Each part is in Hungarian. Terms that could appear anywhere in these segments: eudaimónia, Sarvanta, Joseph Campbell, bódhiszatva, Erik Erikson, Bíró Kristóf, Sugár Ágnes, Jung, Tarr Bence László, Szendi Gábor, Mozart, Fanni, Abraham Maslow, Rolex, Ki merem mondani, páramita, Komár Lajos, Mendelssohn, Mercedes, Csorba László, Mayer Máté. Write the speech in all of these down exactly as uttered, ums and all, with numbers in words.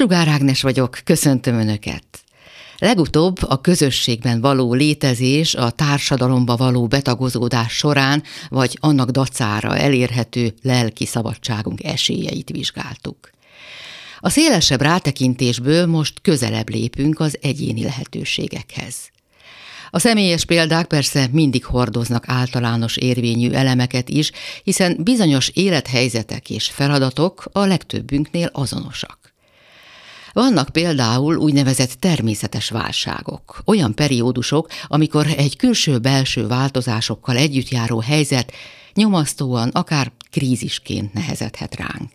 Sugár Ágnes vagyok, köszöntöm Önöket! Legutóbb a közösségben való létezés, a társadalomba való betagozódás során, vagy annak dacára elérhető lelki szabadságunk esélyeit vizsgáltuk. A szélesebb rátekintésből most közelebb lépünk az egyéni lehetőségekhez. A személyes példák persze mindig hordoznak általános érvényű elemeket is, hiszen bizonyos élethelyzetek és feladatok a legtöbbünknél azonosak. Vannak például úgynevezett természetes válságok, olyan periódusok, amikor egy külső-belső változásokkal együtt járó helyzet nyomasztóan, akár krízisként nehezedhet ránk.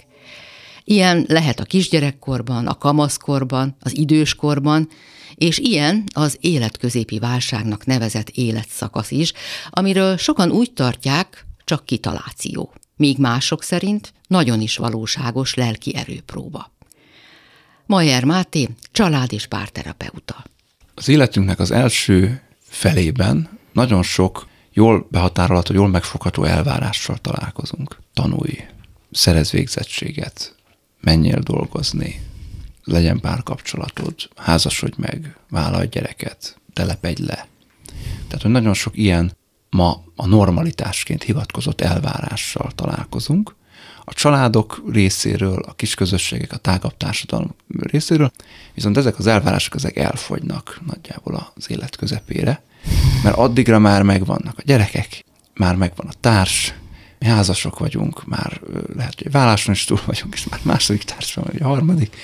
Ilyen lehet a kisgyerekkorban, a kamaszkorban, az időskorban, és ilyen az életközépi válságnak nevezett életszakasz is, amiről sokan úgy tartják, csak kitaláció, míg mások szerint nagyon is valóságos lelki erőpróba. Mayer Máté, család- és párterapeuta. Az életünknek az első felében nagyon sok jól behatárolható, jól megfogható elvárással találkozunk. Tanulj, szerez végzettséget, menjél dolgozni, legyen párkapcsolatod, házasodj meg, vállalj gyereket, telepedj le. Tehát, hogy nagyon sok ilyen ma a normalitásként hivatkozott elvárással találkozunk, a családok részéről, a kisközösségek, a tágabb társadalom részéről, viszont ezek az elvárások ezek elfogynak nagyjából az élet közepére, mert addigra már megvannak a gyerekek, már megvan a társ, mi házasok vagyunk, már lehet, hogy váláson is túl vagyunk, és már második társ vagy a harmadik,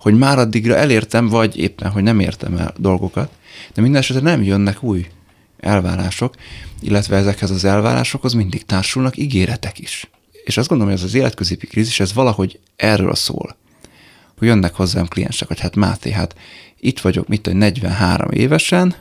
hogy már addigra elértem, vagy éppen, hogy nem értem el dolgokat, de minden esetre nem jönnek új elvárások, illetve ezekhez az elvárásokhoz mindig társulnak ígéretek is. És azt gondolom, hogy ez az életközépi krízis, ez valahogy erről szól. Hogy jönnek hozzám kliensek, hogy hát Máté, hát itt vagyok, mit tudom, negyvenhárom évesen,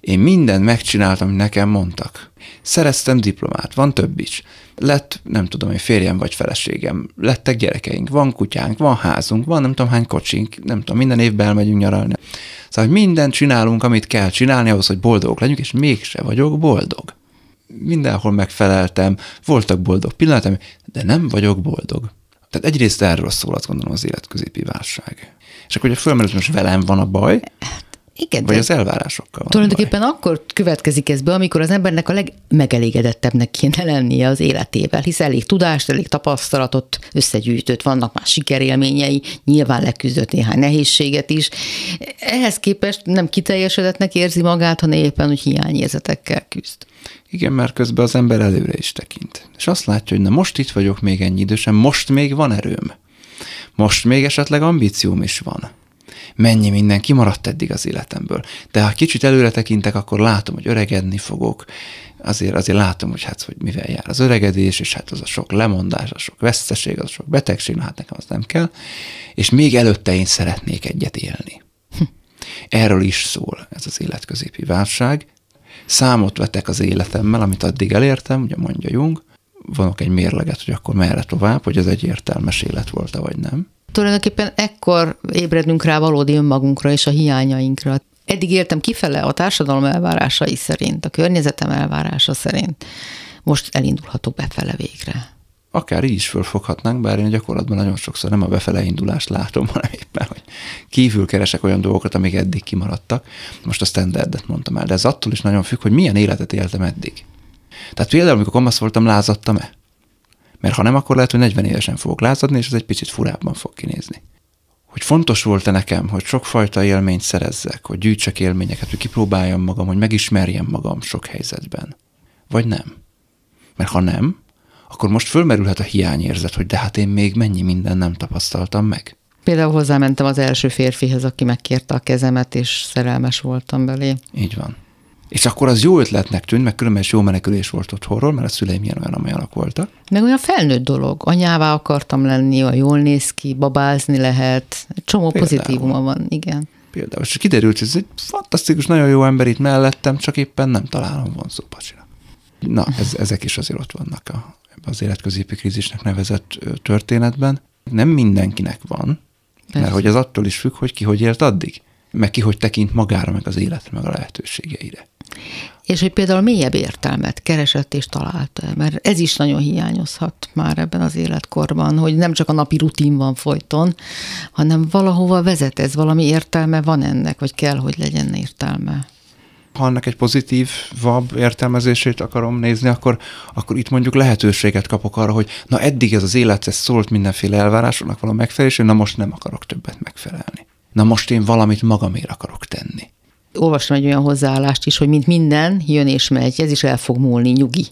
én mindent megcsináltam, amit nekem mondtak. Szereztem diplomát, van több is. Lett, nem tudom, én férjem vagy feleségem, lettek gyerekeink, van kutyánk, van házunk, van nem tudom hány kocsink, nem tudom, minden évben elmegyünk nyaralni. Szóval mindent csinálunk, amit kell csinálni ahhoz, hogy boldogok legyünk, és mégse vagyok boldog. Mindenhol megfeleltem, voltak boldog pillanatom, de nem vagyok boldog. Tehát egyrészt erről szól, azt gondolom, az életközépi válság. És akkor, hogy a fölmerült, most velem van a baj, igen, vagy az elvárásokkal van tulajdonképpen akkor következik ez be, amikor az embernek a legmegelégedettebbnek kéne lennie az életével, hisz elég tudást, elég tapasztalatot összegyűjtött, vannak már sikerélményei, nyilván leküzdött néhány nehézséget is. Ehhez képest nem kiteljesedettnek érzi magát, hanem éppen úgy hiányérzetekkel küzd. Igen, mert közben az ember előre is tekint. És azt látja, hogy na most itt vagyok még ennyi idősen, most még van erőm. Most még esetleg ambícióm is van. Mennyi minden kimaradt eddig az életemből. De ha kicsit előre tekintek, akkor látom, hogy öregedni fogok. Azért, azért látom, hogy hát hogy mivel jár az öregedés, és hát az a sok lemondás, az a sok veszteség, az a sok betegség, hát nekem az nem kell. És még előtte én szeretnék egyet élni. Hm. Erről is szól ez az életközépi válság. Számot vetek az életemmel, amit addig elértem, ugye mondja Jung, vanok egy mérleget, hogy akkor merre tovább, hogy ez egy értelmes élet volt-e, vagy nem. Tulajdonképpen ekkor ébredünk rá valódi önmagunkra és a hiányainkra. Eddig éltem kifele a társadalom elvárásai szerint, a környezetem elvárása szerint. Most elindulhatok befele végre. Akár így is fölfoghatnánk, bár én gyakorlatban nagyon sokszor nem a befele indulást látom, hanem éppen, hogy kívül keresek olyan dolgokat, amik eddig kimaradtak. Most a standardet mondtam el, de ez attól is nagyon függ, hogy milyen életet éltem eddig. Tehát például, amikor kamasz voltam, lázadtam-e? Mert ha nem, akkor lehet, hogy negyven évesen fogok lázadni, és ez egy picit furábban fog kinézni. Hogy fontos volt-e nekem, hogy sokfajta élményt szerezzek, hogy gyűjtsek élményeket, hogy kipróbáljam magam, hogy megismerjem magam sok helyzetben. Vagy nem. Mert ha nem, akkor most fölmerülhet a hiányérzet, hogy de hát én még mennyi minden nem tapasztaltam meg. Például hozzámentem az első férfihez, aki megkérte a kezemet, és szerelmes voltam belé. Így van. És akkor az jó ötletnek tűnt, meg különben is jó menekülés volt otthonról, mert a szüleim ilyen olyan amolyanak voltak. Meg olyan felnőtt dolog. Anyává akartam lenni, olyan jól néz ki, babázni lehet. Csomó például pozitívuma van, igen. Például. És kiderült, hogy ez egy fantasztikus, nagyon jó ember itt mellettem, csak éppen nem találom vonzó pacsira. Na, ez, ezek is azért ott vannak a, az életközépi krízisnek nevezett történetben. Nem mindenkinek van, persze, mert hogy ez attól is függ, hogy ki hogy élt addig, meg ki hogy tekint magára, meg az életre, meg a lehetőségeire. És hogy például mélyebb értelmet keresett és találta, mert ez is nagyon hiányozhat már ebben az életkorban, hogy nem csak a napi rutin van folyton, hanem valahova vezet ez, valami értelme van ennek, vagy kell, hogy legyen értelme. Ha ennek egy pozitívabb értelmezését akarom nézni, akkor, akkor itt mondjuk lehetőséget kapok arra, hogy na eddig ez az élet, ez szólt mindenféle elvárásoknak való megfelelésre, na most nem akarok többet megfelelni. Na most én valamit magamért akarok tenni. Olvastam egy olyan hozzáállást is, hogy mint minden, jön és megy, ez is el fog múlni, nyugi.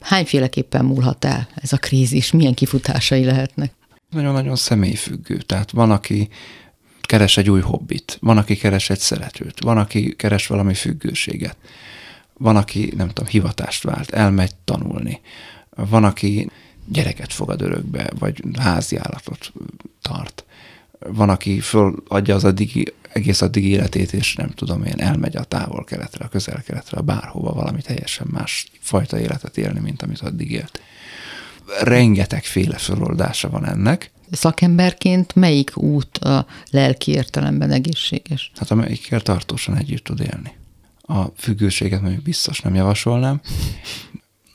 Hányféleképpen múlhat el ez a krízis? Milyen kifutásai lehetnek? Nagyon-nagyon személyfüggő. Tehát van, aki keres egy új hobbit, van, aki keres egy szeretőt, van, aki keres valami függőséget, van, aki, nem tudom, hivatást vált, elmegy tanulni, van, aki gyereket fogad örökbe, vagy háziállatot tart, van, aki föladja az addigi, egész addigi életét, és nem tudom én, elmegy a távol-keletre, a közel-keletre, bárhova valamit teljesen más fajta életet élni, mint amit addig élt. Rengetegféle feloldása van ennek. Szakemberként melyik út a lelki értelemben egészséges? Hát amelyikkel tartósan együtt tud élni. A függőséget mondjuk biztos nem javasolnám,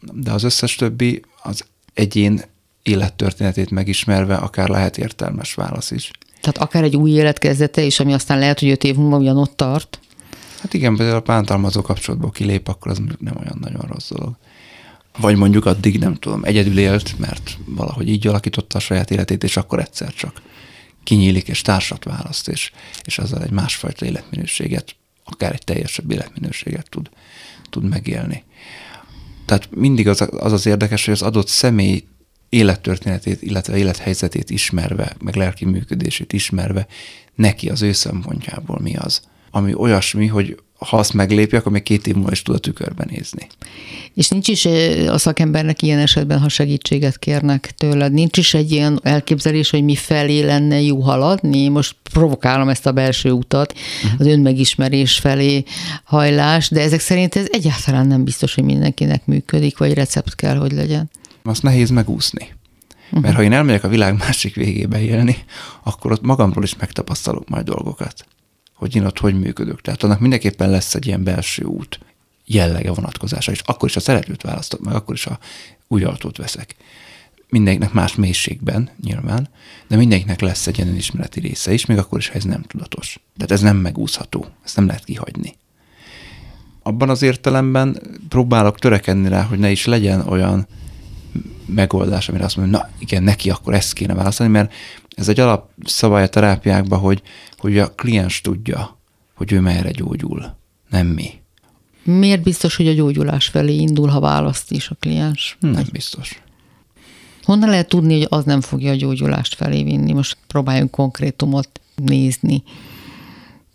de az összes többi az egyén élettörténetét megismerve akár lehet értelmes válasz is. Tehát akár egy új élet kezdete is, ami aztán lehet, hogy öt év múlva ugyanott tart. Hát igen, például a bántalmazó kapcsolatból kilép, akkor az nem olyan nagyon rossz dolog. Vagy mondjuk addig, nem tudom, egyedül élt, mert valahogy így alakította a saját életét, és akkor egyszer csak kinyílik, és társat választ, és, és azzal egy másfajta életminőséget, akár egy teljesebb életminőséget tud, tud megélni. Tehát mindig az, az az érdekes, hogy az adott személy élettörténetét, illetve élethelyzetét ismerve, meg lelki működését ismerve, neki az ő szempontjából mi az, ami olyasmi, hogy ha azt meglépi, akkor még két év múlva is tud a tükörben nézni. És nincs is a szakembernek ilyen esetben, ha segítséget kérnek tőled, nincs is egy ilyen elképzelés, hogy mi felé lenne jó haladni? Most provokálom ezt a belső utat, az önmegismerés felé hajlás, de ezek szerint ez egyáltalán nem biztos, hogy mindenkinek működik, vagy recept kell, hogy legyen. Azt nehéz megúszni. Mert ha én elmegyek a világ másik végébe élni, akkor ott magamról is megtapasztalok majd dolgokat, hogy én ott hogy működök. Tehát annak mindenképpen lesz egy ilyen belső út jellege vonatkozása, és akkor is a szeretőt választok, meg akkor is a új autót veszek. Mindenkinek más mélységben nyilván, de mindenkinek lesz egy ilyen önismereti része is, még akkor is, ha ez nem tudatos. Tehát ez nem megúszható, ezt nem lehet kihagyni. Abban az értelemben próbálok törekedni rá, hogy ne is legyen olyan megoldás, amire azt mondom, na igen, neki akkor ezt kéne választani, mert ez egy alapszabály a terápiákban, hogy, hogy a kliens tudja, hogy ő merre gyógyul, nem mi. Miért biztos, hogy a gyógyulás felé indul, ha választ is a kliens? Nem biztos. Honnan lehet tudni, hogy az nem fogja a gyógyulást felé vinni? Most próbáljunk konkrétumot nézni.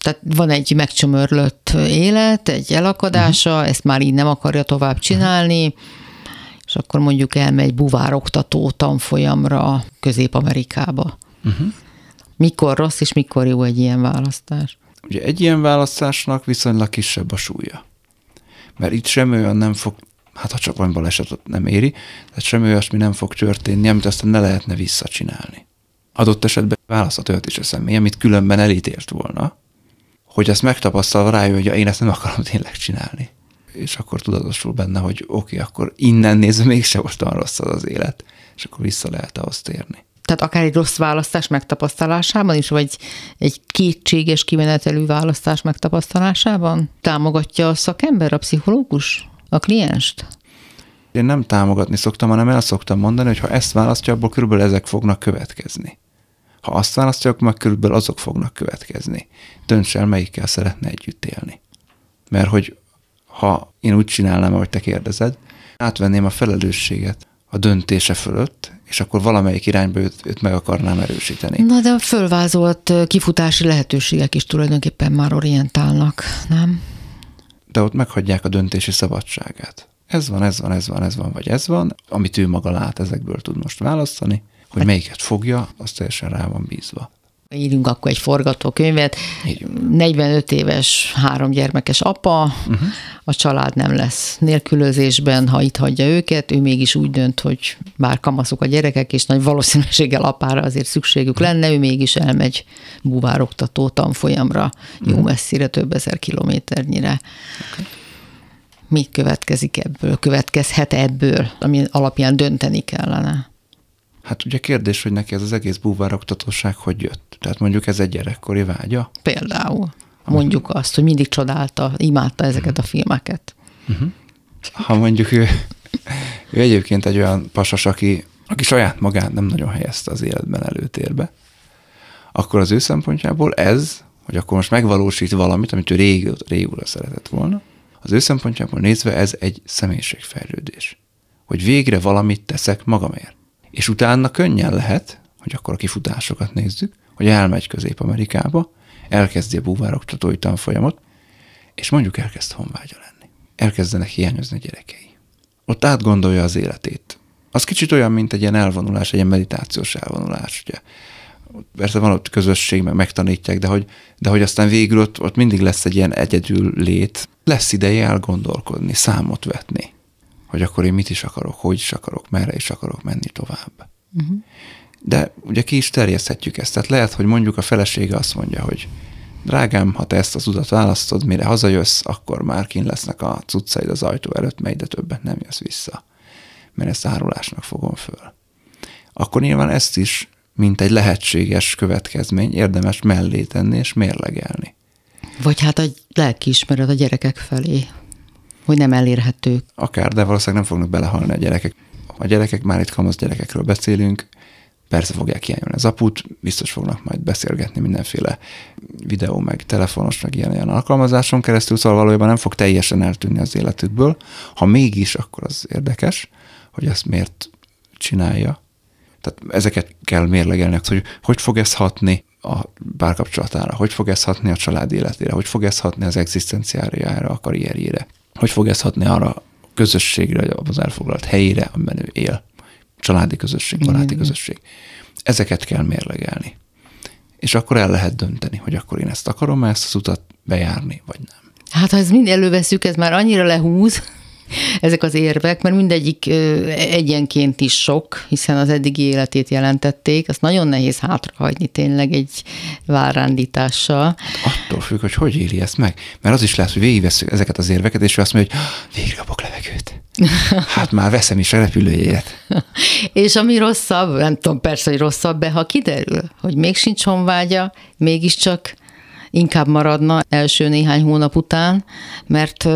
Tehát van egy megcsömörlött élet, egy elakadása, uh-huh. ezt már így nem akarja tovább csinálni, uh-huh. és akkor mondjuk elmegy buvároktató tanfolyamra Közép-Amerikába. Uh-huh. Mikor rossz, és mikor jó egy ilyen választás? Ugye egy ilyen választásnak viszonylag kisebb a súlya. Mert itt semmi olyan nem fog, hát ha csak olyan balesetet nem éri, tehát semmi olyasmi nem fog történni, amit aztán ne lehetne visszacsinálni. Adott esetben választhat olyat is a személy, amit különben elítélt volna, hogy ezt megtapasztalva rájön, hogy én ezt nem akarom tényleg csinálni. És akkor tudatosul benne, hogy oké, okay, akkor innen nézve mégse most olyan rossz az az élet, és akkor vissza lehet ahhoz térni. Tehát akár egy rossz választás megtapasztalásában is, vagy egy kétséges kimenetelű választás megtapasztalásában? Támogatja a szakember, a pszichológus, a klienst? Én nem támogatni szoktam, hanem el szoktam mondani, hogy ha ezt választja, abból körülbelül ezek fognak következni. Ha azt választja, akkor meg körülbelül azok fognak következni. Dönts el, melyikkel szeretne együtt élni. Mert hogy ha én úgy csinálnám, ahogy te kérdezed, átvenném a felelősséget a döntése fölött, és akkor valamelyik irányba őt, őt meg akarnám erősíteni. Na, de a fölvázolt kifutási lehetőségek is tulajdonképpen már orientálnak, nem? De ott meghagyják a döntési szabadságát. Ez van, ez van, ez van, ez van, vagy ez van, amit ő maga lát, ezekből tud most választani, hogy melyiket fogja, az teljesen rá van bízva. Írjunk akkor egy forgatókönyvet. negyvenöt éves, három gyermekes apa, uh-huh. a család nem lesz nélkülözésben, ha itt hagyja őket, ő mégis úgy dönt, hogy bár kamaszok a gyerekek, és nagy valószínűséggel apára azért szükségük lenne, ő mégis elmegy búvároktató tanfolyamra, uh-huh. jó messzire, több ezer kilométernyire. Okay. Mi következik ebből? Következhet ebből, ami alapján dönteni kellene? Hát ugye kérdés, hogy neki ez az egész búvároktatóság hogy jött. Tehát mondjuk ez egy gyerekkori vágya. Például. Mondjuk Am- azt, hogy mindig csodálta, imádta ezeket a filmeket. Uh-huh. Ha mondjuk ő, ő egyébként egy olyan pasas, aki, aki saját magát nem nagyon helyezte az életben előtérbe, akkor az ő szempontjából ez, hogy akkor most megvalósít valamit, amit ő régóta régül szeretett volna, az ő szempontjából nézve ez egy személyiségfejlődés. Hogy végre valamit teszek magamért. És utána könnyen lehet, hogy akkor a kifutásokat nézzük, hogy elmegy Közép-Amerikába, elkezdi a búvároktatói tanfolyamot, és mondjuk elkezd honvágya lenni. Elkezdenek hiányozni a gyerekei. Ott átgondolja az életét. Az kicsit olyan, mint egy ilyen elvonulás, egy ilyen meditációs elvonulás, ugye. Persze van ott közösség, meg megtanítják, de hogy, de hogy aztán végül ott, ott mindig lesz egy ilyen egyedül lét. Lesz ideje elgondolkodni, számot vetni, hogy akkor én mit is akarok, hogy is akarok, merre is akarok menni tovább. Uh-huh. De ugye ki is terjeszthetjük ezt. Tehát lehet, hogy mondjuk a felesége azt mondja, hogy drágám, ha te ezt az utat választod, mire hazajössz, akkor már kint lesznek a cuccaid az ajtó előtt, mely ide többet nem jössz vissza, mert ezt árulásnak fogom föl. Akkor nyilván ezt is, mint egy lehetséges következmény, érdemes mellé tenni és mérlegelni. Vagy hát a lelkiismeret a gyerekek felé, hogy nem elérhetők. Akár, de valószínűleg nem fognak belehalni a gyerekek. A gyerekek, már itt kamasz gyerekekről beszélünk, persze fogják hiányolni az aput, biztos fognak majd beszélgetni mindenféle videó, meg telefonos, meg ilyen-ilyen alkalmazáson keresztül, szóval valójában nem fog teljesen eltűnni az életükből. Ha mégis, akkor az érdekes, hogy ezt miért csinálja. Tehát ezeket kell mérlegelni, hogy hogy fog ez hatni a párkapcsolatára, hogy fog ez hatni a család életére, hogy fog ez hatni az egzisztenciájára, a karrierjére, hogy fog ez hatni arra a közösségre, az elfoglalt helyére, amiben ő él. Családi közösség, baráti közösség. Ezeket kell mérlegelni. És akkor el lehet dönteni, hogy akkor én ezt akarom-e ezt az utat bejárni, vagy nem. Hát ha ezt mind előveszük, ez már annyira lehúz, ezek az érvek, mert mindegyik egyenként is sok, hiszen az eddigi életét jelentették, azt nagyon nehéz hátrahagyni tényleg egy várándítással. Attól függ, hogy hogy éli ezt meg, mert az is lehet, hogy végigveszünk ezeket az érveket, és ő azt mondja, hogy végre kapok levegőt. Hát már veszem is a repülőjét. És ami rosszabb, nem tudom persze, hogy rosszabb, de ha kiderül, hogy még sincs honvágya, mégiscsak inkább maradna első néhány hónap után, mert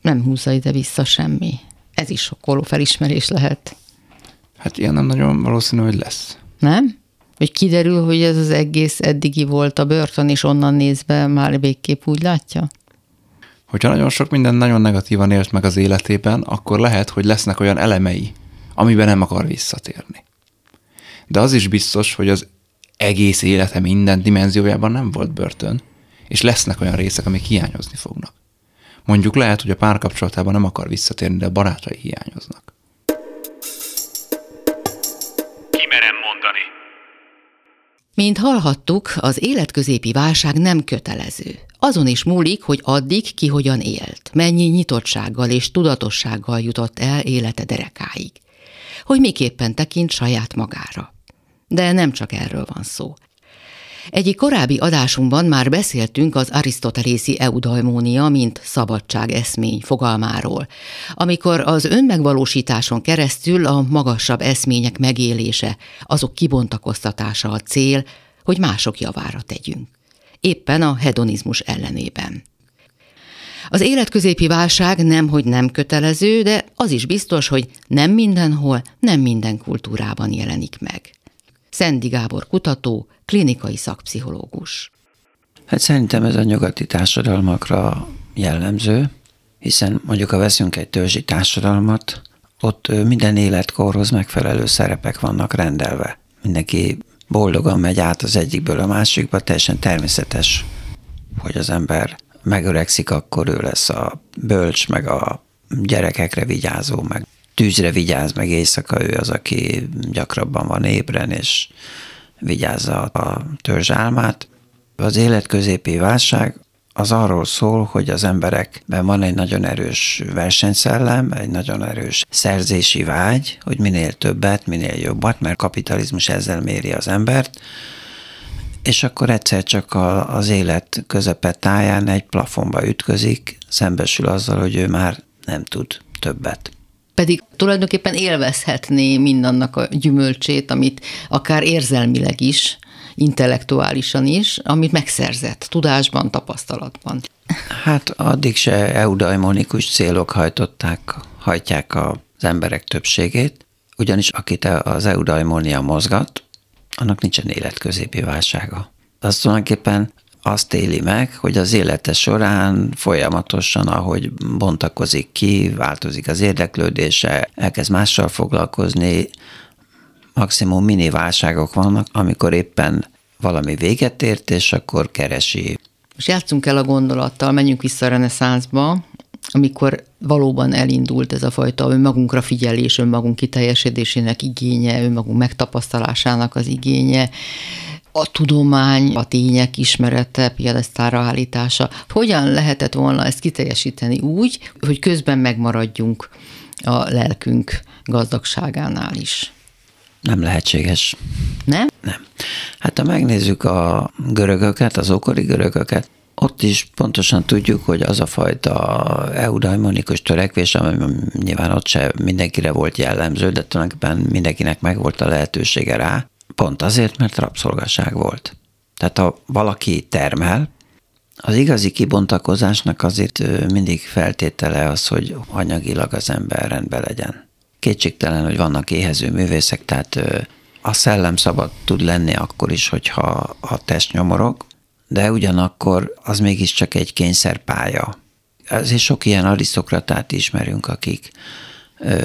nem húzza ide-vissza semmi. Ez is sokkoló felismerés lehet. Hát ilyen nem nagyon valószínű, hogy lesz. Nem? Hogy kiderül, hogy ez az egész eddigi volt a börtön, és onnan nézve már végképp úgy látja? Hogyha nagyon sok minden nagyon negatívan élt meg az életében, akkor lehet, hogy lesznek olyan elemei, amiben nem akar visszatérni. De az is biztos, hogy az egész élete minden dimenziójában nem volt börtön, és lesznek olyan részek, amik hiányozni fognak. Mondjuk lehet, hogy a párkapcsolatában nem akar visszatérni, de a barátai hiányoznak. Ki merem mondani? Mint hallhattuk, az életközépi válság nem kötelező. Azon is múlik, hogy addig ki hogyan élt, mennyi nyitottsággal és tudatossággal jutott el élete derekáig, hogy miképpen tekint saját magára. De nem csak erről van szó. Egyik korábbi adásunkban már beszéltünk az arisztotelészi eudaimónia, mint szabadságeszmény fogalmáról, amikor az önmegvalósításon keresztül a magasabb eszmények megélése, azok kibontakoztatása a cél, hogy mások javára tegyünk. Éppen a hedonizmus ellenében. Az életközépi válság nemhogy nem kötelező, de az is biztos, hogy nem mindenhol, nem minden kultúrában jelenik meg. Szendi Gábor kutató, klinikai szakpszichológus. Hát szerintem ez a nyugati társadalmakra jellemző, hiszen mondjuk ha veszünk egy törzsi társadalmat, ott minden életkorhoz megfelelő szerepek vannak rendelve. Mindenki boldogan megy át az egyikből a másikba, teljesen természetes, hogy az ember megöregszik, akkor ő lesz a bölcs, meg a gyerekekre vigyázó, meg tűzre vigyáz, meg éjszaka ő az, aki gyakrabban van ébren, és vigyázza a törzs álmát. Az életközépi válság az arról szól, hogy az emberekben van egy nagyon erős versenyszellem, egy nagyon erős szerzési vágy, hogy minél többet, minél jobbat, mert kapitalizmus ezzel méri az embert, és akkor egyszer csak a, az élet közepetáján egy plafonba ütközik, szembesül azzal, hogy ő már nem tud többet. Pedig tulajdonképpen élvezhetné mindannak a gyümölcsét, amit akár érzelmileg is, intellektuálisan is, amit megszerzett tudásban, tapasztalatban. Hát addig se eudaimonikus célok hajtották, hajtják az emberek többségét, ugyanis akit az eudaimonia mozgat, annak nincsen életközépi válsága. Az tulajdonképpen azt éli meg, hogy az élete során folyamatosan, ahogy bontakozik ki, változik az érdeklődése, elkezd mással foglalkozni, maximum mini válságok vannak, amikor éppen valami véget ért, és akkor keresi. Most játszunk el a gondolattal, menjünk vissza a reneszánszba, amikor valóban elindult ez a fajta önmagunkra figyelés, önmagunk kiteljesedésének igénye, önmagunk megtapasztalásának az igénye, a tudomány, a tények ismerete, piedesztálra állítása. Hogyan lehetett volna ezt kiteljesíteni úgy, hogy közben megmaradjunk a lelkünk gazdagságánál is? Nem lehetséges. Nem? Nem. Hát ha megnézzük a görögöket, az ókori görögöket, ott is pontosan tudjuk, hogy az a fajta eudaimonikus törekvés, ami nyilván ott sem mindenkire volt jellemző, de tulajdonképpen mindenkinek megvolt a lehetősége rá, pont azért, mert rabszolgaság volt. Tehát ha valaki termel, az igazi kibontakozásnak azért mindig feltétele az, hogy anyagilag az ember rendben legyen. Kétségtelen, hogy vannak éhező művészek, tehát a szellem szabad tud lenni akkor is, hogyha a test nyomorog, de ugyanakkor az mégiscsak egy kényszerpálya. Ezért sok ilyen arisztokratát ismerünk, akik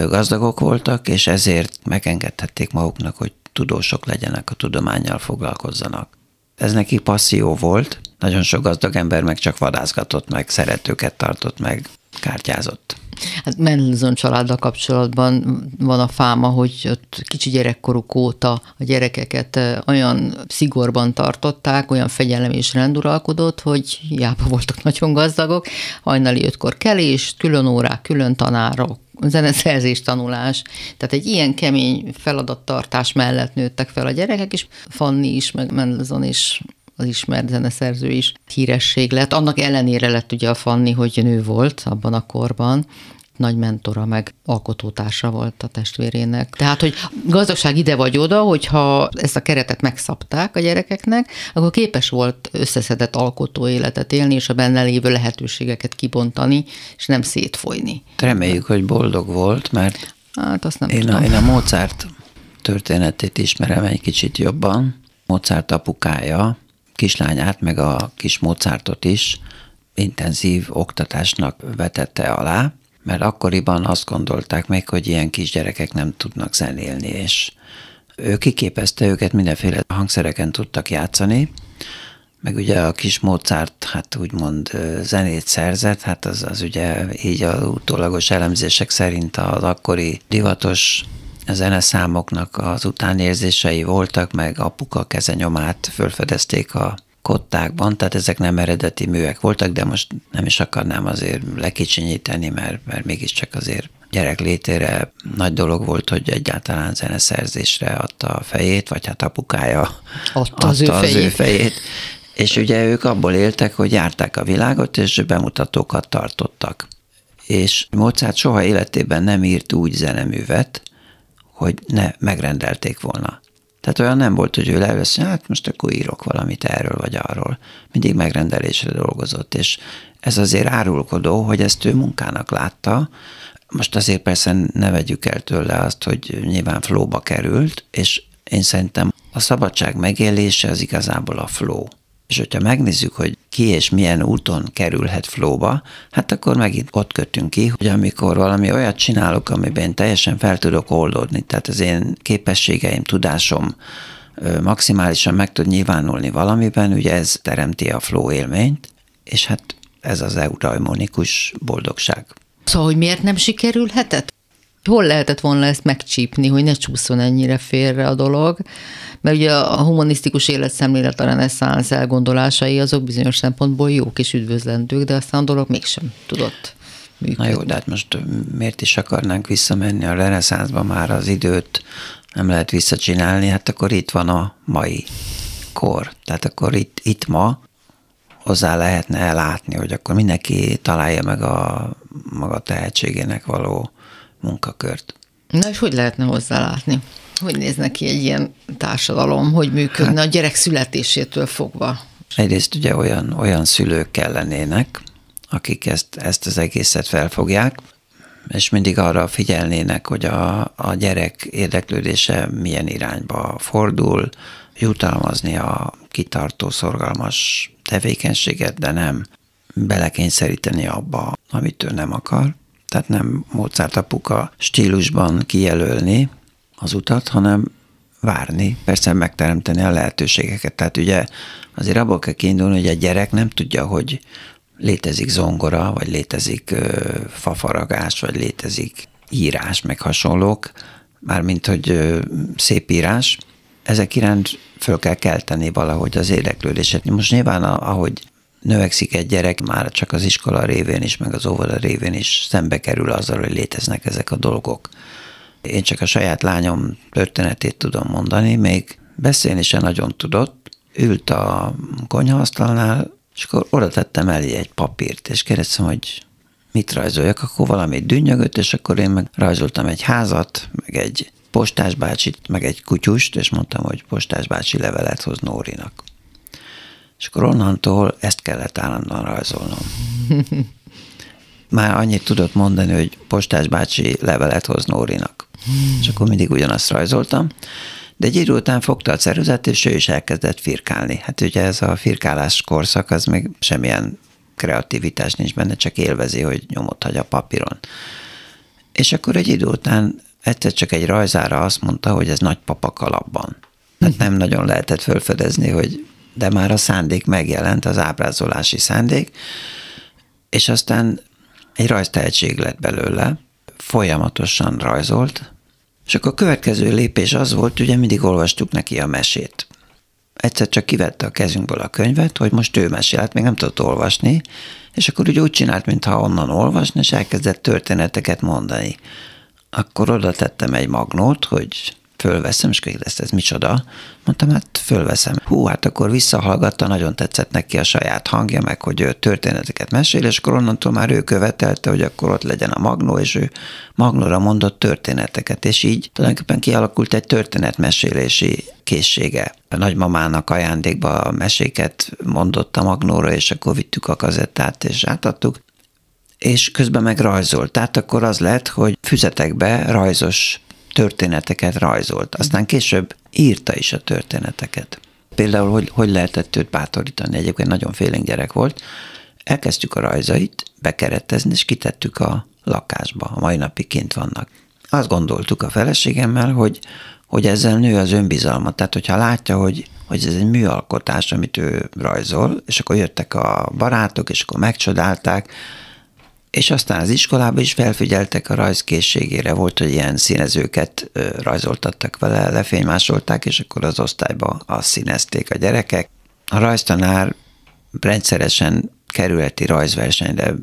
gazdagok voltak, és ezért megengedhették maguknak, hogy tudósok legyenek, a tudománnyal foglalkozzanak. Ez neki passzió volt, nagyon sok gazdag ember meg csak vadászgatott, meg szeretőket tartott, meg kártyázott. Hát Mendelssohn családdal kapcsolatban van a fáma, hogy ott kicsi gyerekkoruk óta a gyerekeket olyan szigorban tartották, olyan fegyelem és renduralkodott, hogy hiába voltak nagyon gazdagok, hajnali ötkor kelés, külön órák, külön tanárok, zeneszerzés, tanulás. Tehát egy ilyen kemény feladattartás mellett nőttek fel a gyerekek, és Fanni is, meg Mendelssohn is, az ismert zeneszerző is híresség lett. Annak ellenére lett ugye a Fanni, hogy nő volt abban a korban, nagy mentora, meg alkotótársa volt a testvérének. Tehát, hogy gazdagság ide vagy oda, hogyha ezt a keretet megszabták a gyerekeknek, akkor képes volt összeszedett alkotó életet élni, és a benne lévő lehetőségeket kibontani, és nem szétfolyni. Reméljük, hogy boldog volt, mert hát azt nem én, tudom. A, én a Mozart történetét ismerem egy kicsit jobban. Mozart apukája kislányát, meg a kis Mozartot is intenzív oktatásnak vetette alá, mert akkoriban azt gondolták még, hogy ilyen kisgyerekek nem tudnak zenélni, és ő kiképezte őket, mindenféle hangszereken tudtak játszani, meg ugye a kis Mozart, hát úgymond zenét szerzett, hát az, az ugye így az utólagos elemzések szerint az akkori divatos a zeneszámoknak az utánérzései voltak, meg apuka kezenyomát fölfedezték a kottákban, tehát ezek nem eredeti művek voltak, de most nem is akarnám azért lekicsinyíteni, mert, mert mégiscsak azért gyerek létére nagy dolog volt, hogy egyáltalán zeneszerzésre adta a fejét, vagy hát apukája adta, adta az, ő az ő fejét. És ugye ők abból éltek, hogy járták a világot, és bemutatókat tartottak. És Mozart soha életében nem írt úgy zeneművet, hogy ne megrendelték volna. Tehát olyan nem volt, hogy ő levesz, hát most akkor írok valamit erről vagy arról. Mindig megrendelésre dolgozott, és ez azért árulkodó, hogy ezt ő munkának látta. Most azért persze ne vegyük el tőle azt, hogy nyilván flowba került, és én szerintem a szabadság megélése az igazából a flow. És hogyha megnézzük, hogy ki és milyen úton kerülhet flowba, hát akkor megint ott kötünk ki, hogy amikor valami olyat csinálok, amiben én teljesen fel tudok oldódni, tehát az én képességeim, tudásom maximálisan meg tud nyilvánulni valamiben, ugye ez teremti a flow élményt, és hát ez az eudaimonikus boldogság. Szóval, hogy miért nem sikerülhetett? hol lehetett volna ezt megcsípni, hogy ne csúszson ennyire félre a dolog, mert ugye a humanisztikus életszemlélet, a reneszánsz elgondolásai azok bizonyos szempontból jók és üdvözlendők, de aztán a dolog mégsem tudott működni. Na jó, de hát most miért is akarnánk visszamenni a reneszánszba, már az időt nem lehet visszacsinálni, hát akkor itt van a mai kor, tehát akkor itt, itt ma hozzá lehetne ellátni, hogy akkor mindenki találja meg a maga tehetségének való munkakört. Na és hogy lehetne hozzálátni? Hogy néz neki egy ilyen társadalom, hogy működne hát, a gyerek születésétől fogva? Egyrészt ugye olyan, olyan szülők kellenének, akik ezt, ezt az egészet felfogják, és mindig arra figyelnének, hogy a, a gyerek érdeklődése milyen irányba fordul, jutalmazni a kitartó, szorgalmas tevékenységet, de nem belekényszeríteni abba, amit ő nem akar. Tehát nem Mozart apuka stílusban kijelölni az utat, hanem várni, persze megteremteni a lehetőségeket. Tehát ugye azért abból kell kiindulni, hogy a gyerek nem tudja, hogy létezik zongora, vagy létezik ö, fafaragás, vagy létezik írás, meg hasonlók, mármint hogy ö, szép írás. Ezek iránt föl kell kelteni valahogy az érdeklődéset. Most nyilván, ahogy növekszik egy gyerek, már csak az iskola révén is, meg az óvoda révén is szembe kerül azzal, hogy léteznek ezek a dolgok. Én csak a saját lányom történetét tudom mondani, még beszélni sem nagyon tudott. Ült a konyhaasztalnál, és akkor oda tettem elé egy papírt, és kérdeztem, hogy mit rajzoljak, akkor valamit dünnyögött, és akkor én meg rajzoltam egy házat, meg egy postásbácsit, meg egy kutyust, és mondtam, hogy postásbácsi levelet hoz Nórinak. És akkor onnantól ezt kellett állandóan rajzolnom. Már annyit tudott mondani, hogy postásbácsi levelet hoz Nórinak. És akkor mindig ugyanazt rajzoltam, de egy idő után fogta a ceruzát, és ő is elkezdett firkálni. Hát ugye ez a firkálás korszak, az még semmilyen kreativitás nincs benne, csak élvezi, hogy nyomot hagy a papíron. És akkor egy idő után egyszer csak egy rajzára azt mondta, hogy ez nagypapa kalapban. Hát nem nagyon lehetett felfedezni, hogy de már a szándék megjelent, az ábrázolási szándék, és aztán egy rajztehetség lett belőle, folyamatosan rajzolt, és akkor a következő lépés az volt, ugye mindig olvastuk neki a mesét. Egyszer csak kivette a kezünkből a könyvet, hogy most ő mesél, hát még nem tudott olvasni, és akkor úgy, úgy csinált, mintha onnan olvasna, és elkezdett történeteket mondani. Akkor oda tettem egy magnót, hogy fölveszem, és kérdezte, ez micsoda? Mondtam, hát fölveszem. Hú, hát akkor visszahallgatta, nagyon tetszett neki a saját hangja, meg hogy ő történeteket mesél, és akkor onnantól már ő követelte, hogy akkor ott legyen a magnó, és ő magnóra mondott történeteket, és így tulajdonképpen kialakult egy történetmesélési készsége. A nagymamának ajándékba a meséket mondott a magnóra, és akkor vittük a kazettát, és átadtuk, és közben meg rajzolt. Tehát akkor az lett, hogy füzetekbe rajzos történeteket rajzolt. Aztán később írta is a történeteket. Például, hogy, hogy lehetett őt bátorítani, egyébként nagyon félénk gyerek volt. Elkezdtük a rajzait bekeretezni, és kitettük a lakásba. A mai napig kint vannak. Azt gondoltuk a feleségemmel, hogy, hogy ezzel nő az önbizalma. Tehát, hogyha látja, hogy, hogy ez egy műalkotás, amit ő rajzol, és akkor jöttek a barátok, és akkor megcsodálták, és aztán az iskolában is felfigyeltek a rajzkészségére, volt, hogy ilyen színezőket rajzoltattak vele, lefénymásolták, és akkor az osztályban azt színezték a gyerekek. A rajztanár rendszeresen kerületi rajzversenyre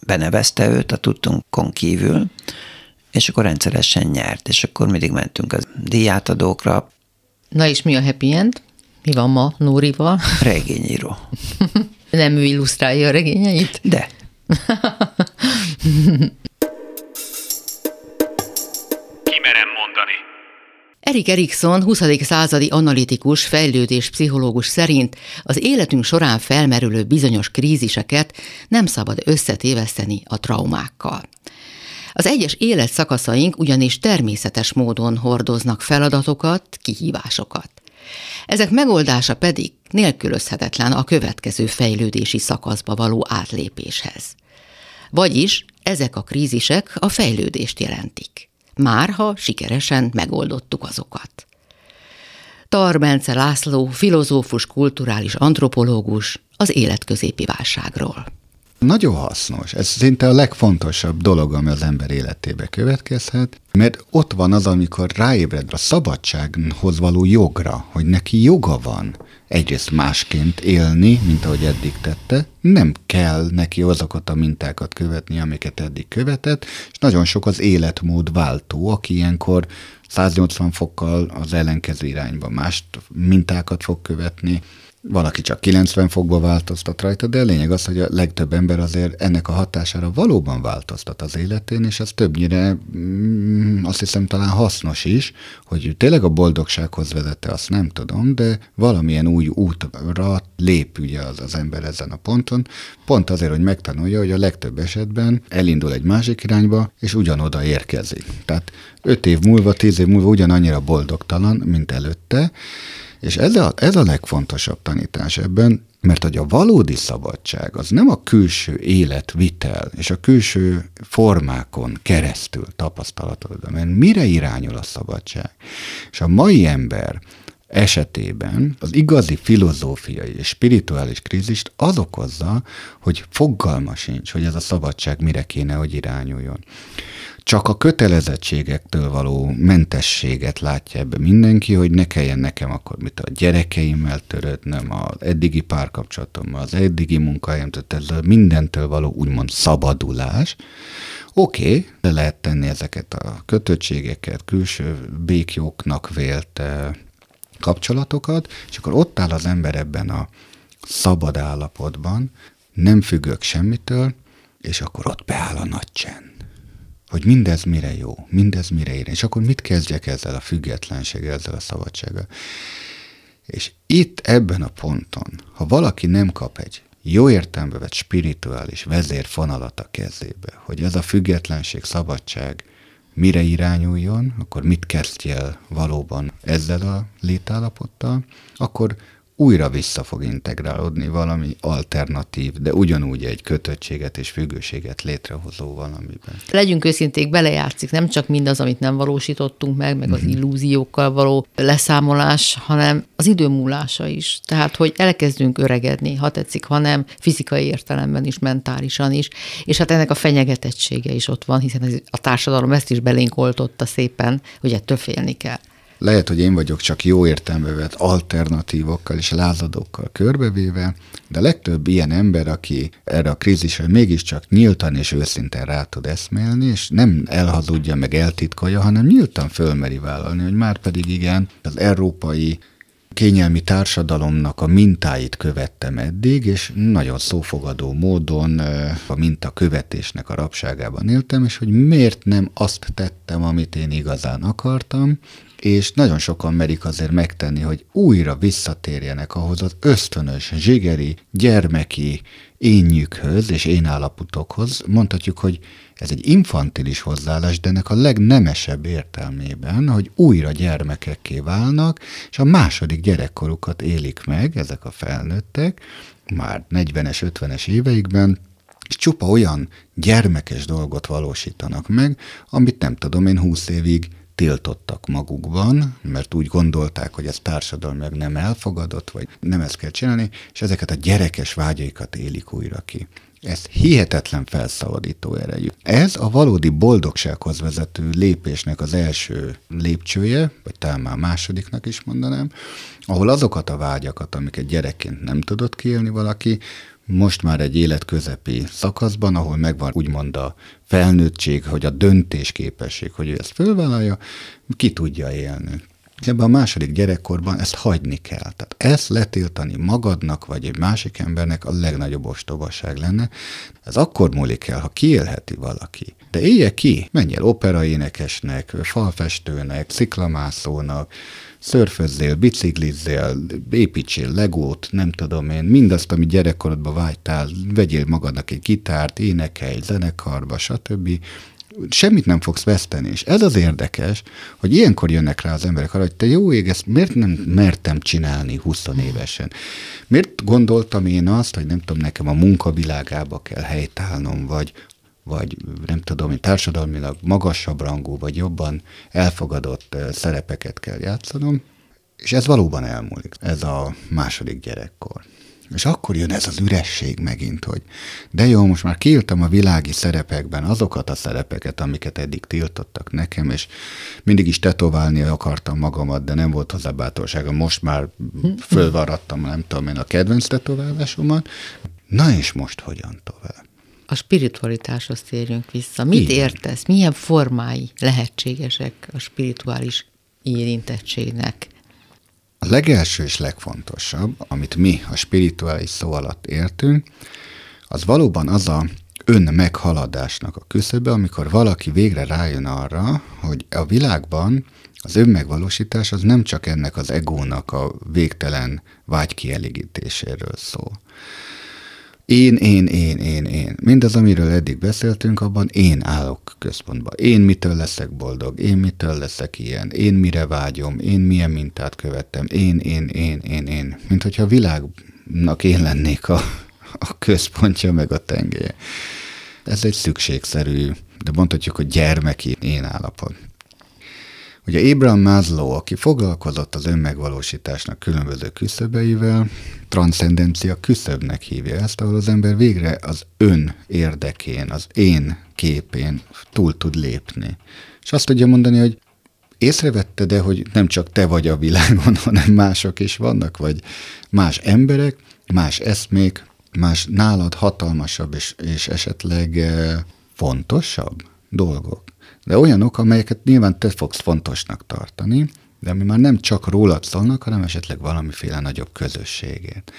benevezte őt a tudtunkon kívül, és akkor rendszeresen nyert, és akkor mindig mentünk a díjátadókra. Na és mi a happy end? Mi van ma Nórival? Regényíró. Nem ő illusztrálja a regényeit? De. Ki merem mondani. Erik Erikson, huszadik századi analitikus, fejlődéspszichológus szerint az életünk során felmerülő bizonyos kríziseket nem szabad összetéveszteni a traumákkal. Az egyes életszakaszaink ugyanis természetes módon hordoznak feladatokat, kihívásokat. Ezek megoldása pedig nélkülözhetetlen a következő fejlődési szakaszba való átlépéshez. Vagyis ezek a krízisek a fejlődést jelentik, már ha sikeresen megoldottuk azokat. Tarr Bence László, filozófus, kulturális antropológus az életközépi válságról. Nagyon hasznos. Ez szinte a legfontosabb dolog, ami az ember életébe következhet, mert ott van az, amikor ráébred a szabadsághoz való jogra, hogy neki joga van egyrészt másként élni, mint ahogy eddig tette, nem kell neki azokat a mintákat követni, amiket eddig követett, és nagyon sok az életmód váltó, aki ilyenkor száznyolcvan fokkal az ellenkező irányba más mintákat fog követni, valaki csak kilencven fokba változtat rajta, de a lényeg az, hogy a legtöbb ember azért ennek a hatására valóban változtat az életén, és az többnyire mm, azt hiszem talán hasznos is, hogy tényleg a boldogsághoz vezette, azt nem tudom, de valamilyen új útra lép ugye az, az ember ezen a ponton, pont azért, hogy megtanulja, hogy a legtöbb esetben elindul egy másik irányba, és ugyanoda érkezik. Tehát öt év múlva, tíz év múlva ugyanannyira boldogtalan, mint előtte, és ez a, ez a legfontosabb tanítás ebben, mert hogy a valódi szabadság az nem a külső életvitel és a külső formákon keresztül tapasztalatod, mert mire irányul a szabadság? És a mai ember esetében az igazi filozófiai és spirituális krízist az okozza, hogy fogalma sincs, hogy ez a szabadság mire kéne, hogy irányuljon. Csak a kötelezettségektől való mentességet látja ebbe mindenki, hogy ne kelljen nekem akkor mit a gyerekeimmel törődnöm, az eddigi párkapcsolatommal, az eddigi munkahelyem, tehát mindentől való úgymond szabadulás. Oké, okay, de lehet tenni ezeket a kötöttségeket, külső békjóknak vélt kapcsolatokat, és akkor ott áll az ember ebben a szabad állapotban, nem függök semmitől, és akkor ott beáll a nagy csend. Hogy mindez mire jó, mindez mire ér, és akkor mit kezdjek ezzel a függetlenséggel, ezzel a szabadsággal. És itt ebben a ponton, ha valaki nem kap egy jó értelembe vett spirituális vezérfonalat a kezébe, hogy ez a függetlenség, szabadság mire irányuljon, akkor mit kezdjél valóban ezzel a létállapottal, akkor újra vissza fog integrálódni valami alternatív, de ugyanúgy egy kötöttséget és függőséget létrehozó valamiben. Legyünk őszinték, belejátszik nem csak mindaz, amit nem valósítottunk meg, meg az illúziókkal való leszámolás, hanem az idő múlása is. Tehát, hogy elkezdünk öregedni, ha tetszik, hanem fizikai értelemben is, mentálisan is, és hát ennek a fenyegetettsége is ott van, hiszen a társadalom ezt is belénk oltotta szépen, hogy ettől félni kell. Lehet, hogy én vagyok csak jó értelembe vett alternatívokkal és lázadókkal körbevéve, de legtöbb ilyen ember, aki erre a krízisre mégiscsak nyíltan és őszinten rá tud eszmélni, és nem elhazudja meg eltitkolja, hanem nyíltan fölmeri vállalni, hogy már pedig igen, az európai kényelmi társadalomnak a mintáit követtem eddig, és nagyon szófogadó módon a mintakövetésnek a rabságában éltem, és hogy miért nem azt tettem, amit én igazán akartam, és nagyon sokan merik azért megtenni, hogy újra visszatérjenek ahhoz az ösztönös, zsigeri, gyermeki énjükhöz és énállapotokhoz. Mondhatjuk, hogy ez egy infantilis hozzáállás, de ennek a legnemesebb értelmében, hogy újra gyermekekké válnak, és a második gyerekkorukat élik meg ezek a felnőttek, már negyvenes, ötvenes éveikben, és csupa olyan gyermekes dolgot valósítanak meg, amit nem tudom én húsz évig tiltottak magukban, mert úgy gondolták, hogy ez társadalmilag nem elfogadott, vagy nem ezt kell csinálni, és ezeket a gyerekes vágyaikat élik újra ki. Ez hihetetlen felszabadító erejű. Ez a valódi boldogsághoz vezető lépésnek az első lépcsője, vagy talán már másodiknak is mondanám, ahol azokat a vágyakat, amiket gyerekként nem tudott kiélni valaki, most már egy életközepi szakaszban, ahol megvan úgymond a felnőttség, hogy a döntésképesség, hogy ő ezt fölvállalja, ki tudja élni. Ebben a második gyerekkorban ezt hagyni kell. Tehát ezt letiltani magadnak, vagy egy másik embernek a legnagyobb ostobaság lenne. Ez akkor múlik el, ha kiélheti valaki. De élje ki, menj el operaénekesnek, falfestőnek, sziklamászónak, szörfözzél, biciklizzél, építsél legót, nem tudom én, mindazt, amit gyerekkorodban vágytál, vegyél magadnak egy gitárt, énekelj, zenekarba, stb. Semmit nem fogsz veszteni, és ez az érdekes, hogy ilyenkor jönnek rá az emberek arra, hogy te jó ég, ezt miért nem mertem csinálni húsz évesen? Miért gondoltam én azt, hogy nem tudom, nekem a munkavilágába kell helytállnom, vagy, vagy nem tudom, én társadalmilag magasabb rangú, vagy jobban elfogadott szerepeket kell játszanom, és ez valóban elmúlik, ez a második gyerekkor. És akkor jön ez az üresség megint, hogy de jó, most már kiírtam a világi szerepekben azokat a szerepeket, amiket eddig tiltottak nekem, és mindig is tetoválni akartam magamat, de nem volt hozzá bátorságom. Most már fölvarrattam, nem tudom én, a kedvenc tetoválásomat. Na és most hogyan tovább? A spiritualitáshoz térjünk vissza. Mit igen. értesz? Milyen formái lehetségesek a spirituális érintettségnek? A legelső és legfontosabb, amit mi a spirituális szó alatt értünk, az valóban az a önmeghaladásnak a küszöbe, amikor valaki végre rájön arra, hogy a világban az önmegvalósítás az nem csak ennek az egónak a végtelen vágy kielégítéséről szól. Én, én, én, én, én. Mindaz, amiről eddig beszéltünk, abban én állok központban. Én mitől leszek boldog, én mitől leszek ilyen, én mire vágyom, én milyen mintát követtem, én, én, én, én, én. Mint hogyha a világnak én lennék a, a központja meg a tengelye. Ez egy szükségszerű, de mondhatjuk, hogy gyermeki én állapot. Ugye Abraham Maslow, aki foglalkozott az önmegvalósításnak különböző küszöbeivel, transzcendencia küszöbnek hívja ezt, ahol az ember végre az ön érdekén, az én képén túl tud lépni. És azt tudja mondani, hogy észrevetted, de hogy nem csak te vagy a világon, hanem mások is vannak, vagy más emberek, más eszmék, más nálad hatalmasabb és, és esetleg fontosabb dolgok. De olyanok, amelyeket nyilván te fogsz fontosnak tartani, de ami már nem csak rólad szólnak, hanem esetleg valamiféle nagyobb közösségét.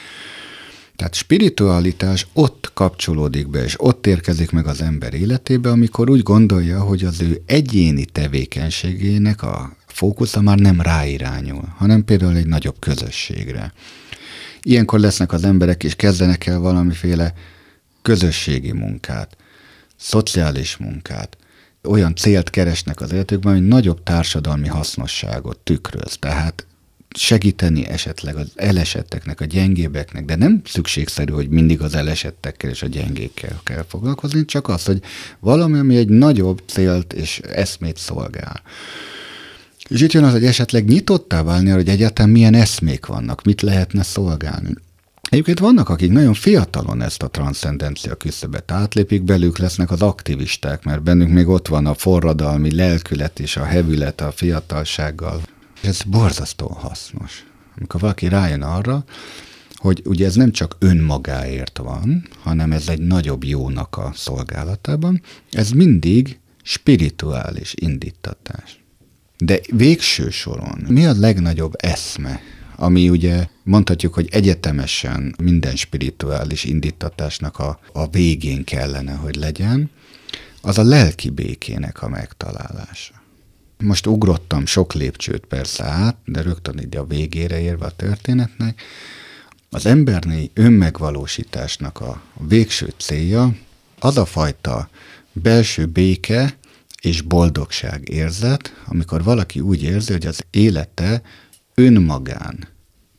Tehát spiritualitás ott kapcsolódik be, és ott érkezik meg az ember életébe, amikor úgy gondolja, hogy az ő egyéni tevékenységének a fókusza már nem ráirányul, hanem például egy nagyobb közösségre. Ilyenkor lesznek az emberek, és kezdenek el valamiféle közösségi munkát, szociális munkát, olyan célt keresnek az életükben, hogy nagyobb társadalmi hasznosságot tükröz. Tehát segíteni esetleg az elesetteknek, a gyengébbeknek, de nem szükségszerű, hogy mindig az elesettekkel és a gyengékkel kell foglalkozni, csak az, hogy valami, ami egy nagyobb célt és eszmét szolgál. És itt jön az, hogy esetleg nyitottá válni, hogy egyáltalán milyen eszmék vannak, mit lehetne szolgálni. Egyébként vannak, akik nagyon fiatalon ezt a transzcendencia küszöbet átlépik, belük lesznek az aktivisták, mert bennünk még ott van a forradalmi lelkület és a hevület a fiatalsággal. És ez borzasztóan hasznos. Amikor valaki rájön arra, hogy ugye ez nem csak önmagáért van, hanem ez egy nagyobb jónak a szolgálatában, ez mindig spirituális indítatás. De végső soron mi a legnagyobb eszme, ami ugye mondhatjuk, hogy egyetemesen minden spirituális indítatásnak a, a végén kellene, hogy legyen, az a lelki békének a megtalálása. Most ugrottam sok lépcsőt persze át, de rögtön ide a végére érve a történetnek. Az emberi önmegvalósításnak a végső célja az a fajta belső béke és boldogság érzet, amikor valaki úgy érzi, hogy az élete önmagán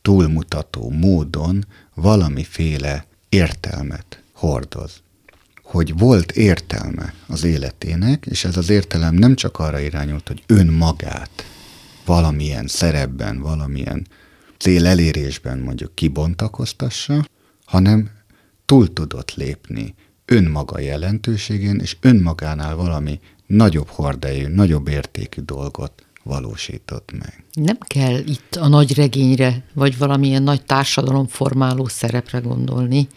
túlmutató módon valamiféle értelmet hordoz. Hogy volt értelme az életének, és ez az értelem nem csak arra irányult, hogy önmagát valamilyen szerepben, valamilyen cél elérésben mondjuk kibontakoztassa, hanem túl tudott lépni önmaga jelentőségén, és önmagánál valami nagyobb horderejű, nagyobb értékű dolgot valósított meg. Nem kell itt a nagy regényre, vagy valamilyen nagy társadalomformáló szerepre gondolni.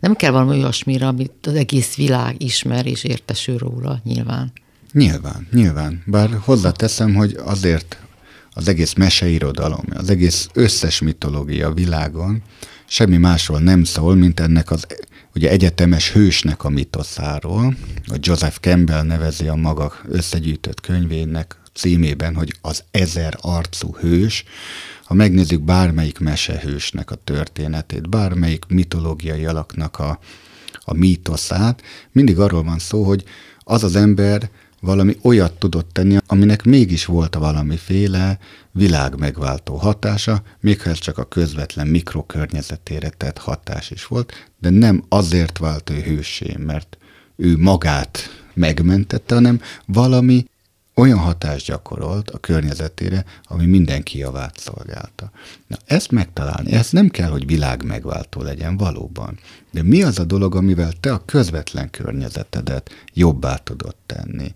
Nem kell valami olyasmire, amit az egész világ ismer és értesül róla, nyilván. Nyilván, nyilván. Bár hozzáteszem, hogy azért az egész meseirodalom, az egész összes mitológia világon semmi másról nem szól, mint ennek az ugye egyetemes hősnek a mitoszáról, hogy Joseph Campbell nevezi a maga összegyűjtött könyvének címében, hogy az ezer arcú hős. Ha megnézzük bármelyik mesehősnek a történetét, bármelyik mitológiai alaknak a, a mítoszát, mindig arról van szó, hogy az az ember valami olyat tudott tenni, aminek mégis volt valamiféle világmegváltó hatása, még ha ez csak a közvetlen mikrokörnyezetére tett hatás is volt, de nem azért vált ő hőssé, mert ő magát megmentette, hanem valami olyan hatást gyakorolt a környezetére, ami mindenki javát szolgálta. Na, ezt megtalálni, ez nem kell, hogy világ megváltó legyen valóban. De mi az a dolog, amivel te a közvetlen környezetedet jobbá tudod tenni?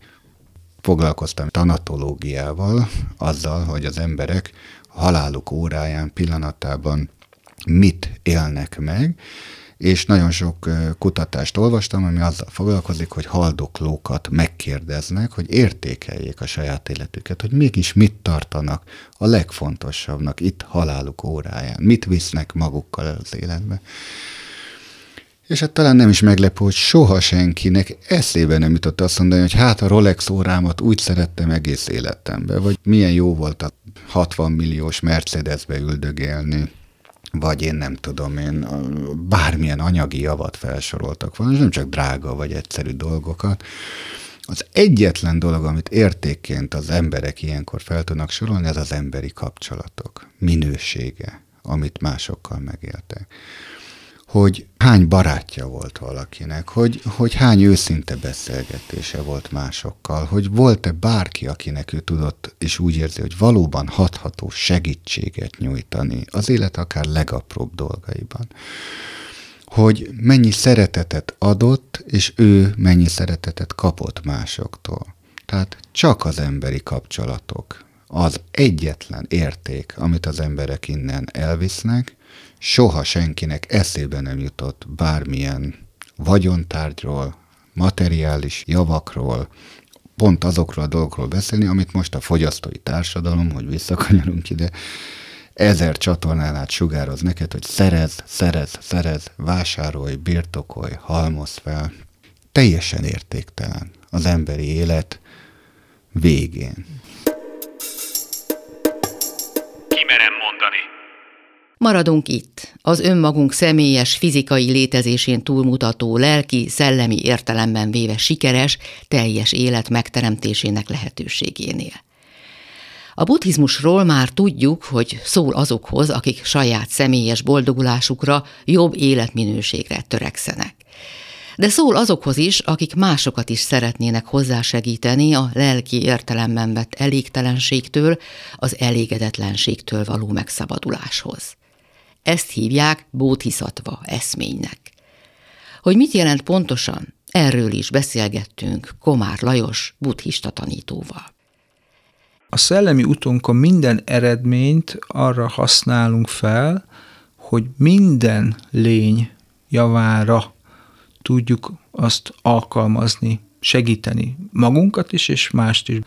Foglalkoztam tanatológiával, azzal, hogy az emberek haláluk óráján, pillanatában mit élnek meg, és nagyon sok kutatást olvastam, ami azzal foglalkozik, hogy haldoklókat megkérdeznek, hogy értékeljék a saját életüket, hogy mégis mit tartanak a legfontosabbnak itt haláluk óráján, mit visznek magukkal az életbe. És hát talán nem is meglepő, hogy soha senkinek eszébe nem jutott azt mondani, hogy hát a Rolex órámat úgy szerettem egész életemben, vagy milyen jó volt a hatvan milliós Mercedesbe üldögélni, vagy én nem tudom, én bármilyen anyagi javat felsoroltak volna, és nem csak drága vagy egyszerű dolgokat. Az egyetlen dolog, amit értékként az emberek ilyenkor fel tudnak sorolni, ez az emberi kapcsolatok minősége, amit másokkal megéltek. Hogy hány barátja volt valakinek, hogy, hogy hány őszinte beszélgetése volt másokkal, hogy volt-e bárki, akinek ő tudott, és úgy érzi, hogy valóban hatható segítséget nyújtani az élet akár legapróbb dolgaiban. Hogy mennyi szeretetet adott, és ő mennyi szeretetet kapott másoktól. Tehát csak az emberi kapcsolatok az egyetlen érték, amit az emberek innen elvisznek. Soha senkinek eszébe nem jutott bármilyen vagyontárgyról, materiális javakról, pont azokról a dolgokról beszélni, amit most a fogyasztói társadalom, hogy visszakanyarunk ide, ezer csatornán át sugároz neked, hogy szerez, szerez, szerez, vásárolj, birtokolj, halmozz fel. Teljesen értéktelen az emberi élet végén. Ki merem mondani? Maradunk itt, az önmagunk személyes, fizikai létezésén túlmutató, lelki, szellemi értelemben véve sikeres, teljes élet megteremtésének lehetőségénél. A buddhizmusról már tudjuk, hogy szól azokhoz, akik saját személyes boldogulásukra, jobb életminőségre törekszenek. De szól azokhoz is, akik másokat is szeretnének hozzásegíteni a lelki értelemben vett elégtelenségtől, az elégedetlenségtől való megszabaduláshoz. Ezt hívják bódhiszatva eszménynek. Hogy mit jelent pontosan, erről is beszélgettünk Komár Lajos buddhista tanítóval. A szellemi utunkon minden eredményt arra használunk fel, hogy minden lény javára tudjuk azt alkalmazni, segíteni magunkat is és mást is.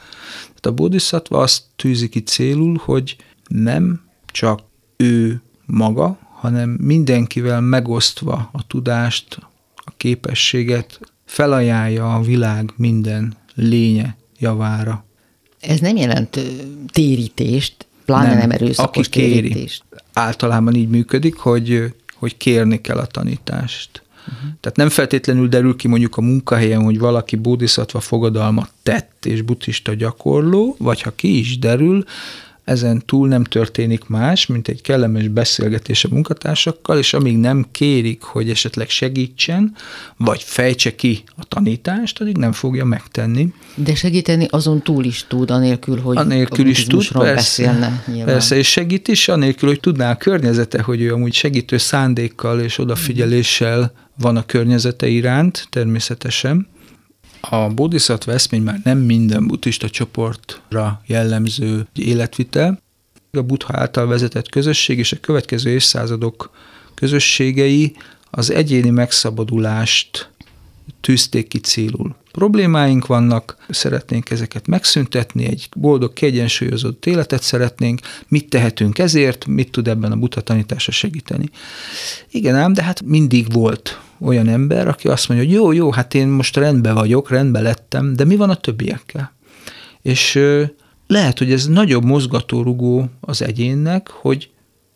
Tehát a bódhiszatva azt tűzi ki célul, hogy nem csak ő maga, hanem mindenkivel megosztva a tudást, a képességet felajánlja a világ minden lénye javára. Ez nem jelent térítést, pláne nem, nem erőszakos aki kéri, térítést. Általában így működik, hogy, hogy kérni kell a tanítást. Uh-huh. Tehát nem feltétlenül derül ki mondjuk a munkahelyen, hogy valaki bódhiszatva fogadalmat tett és buddhista gyakorló, vagy ha ki is derül, ezen túl nem történik más, mint egy kellemes beszélgetés a munkatársakkal, és amíg nem kérik, hogy esetleg segítsen, vagy fejtse ki a tanítást, addig nem fogja megtenni. De segíteni azon túl is tud, anélkül, hogy anélkül is tud, persze, beszélne. Nyilván. Persze, és segít is, anélkül, hogy tudná a környezete, hogy ő amúgy segítő szándékkal és odafigyeléssel van a környezete iránt, természetesen. A bódhiszatva eszmény már nem minden buddhista csoportra jellemző életvitel. A Buddha által vezetett közösség és a következő évszázadok közösségei az egyéni megszabadulást tűzték ki célul. Problémáink vannak, szeretnénk ezeket megszüntetni, egy boldog, kiegyensúlyozott életet szeretnénk, mit tehetünk ezért, mit tud ebben a Buddha tanítása segíteni. Igen ám, de hát mindig volt olyan ember, aki azt mondja, hogy jó, jó, hát én most rendben vagyok, rendben lettem, de mi van a többiekkel? És lehet, hogy ez nagyobb mozgatórugó az egyénnek, hogy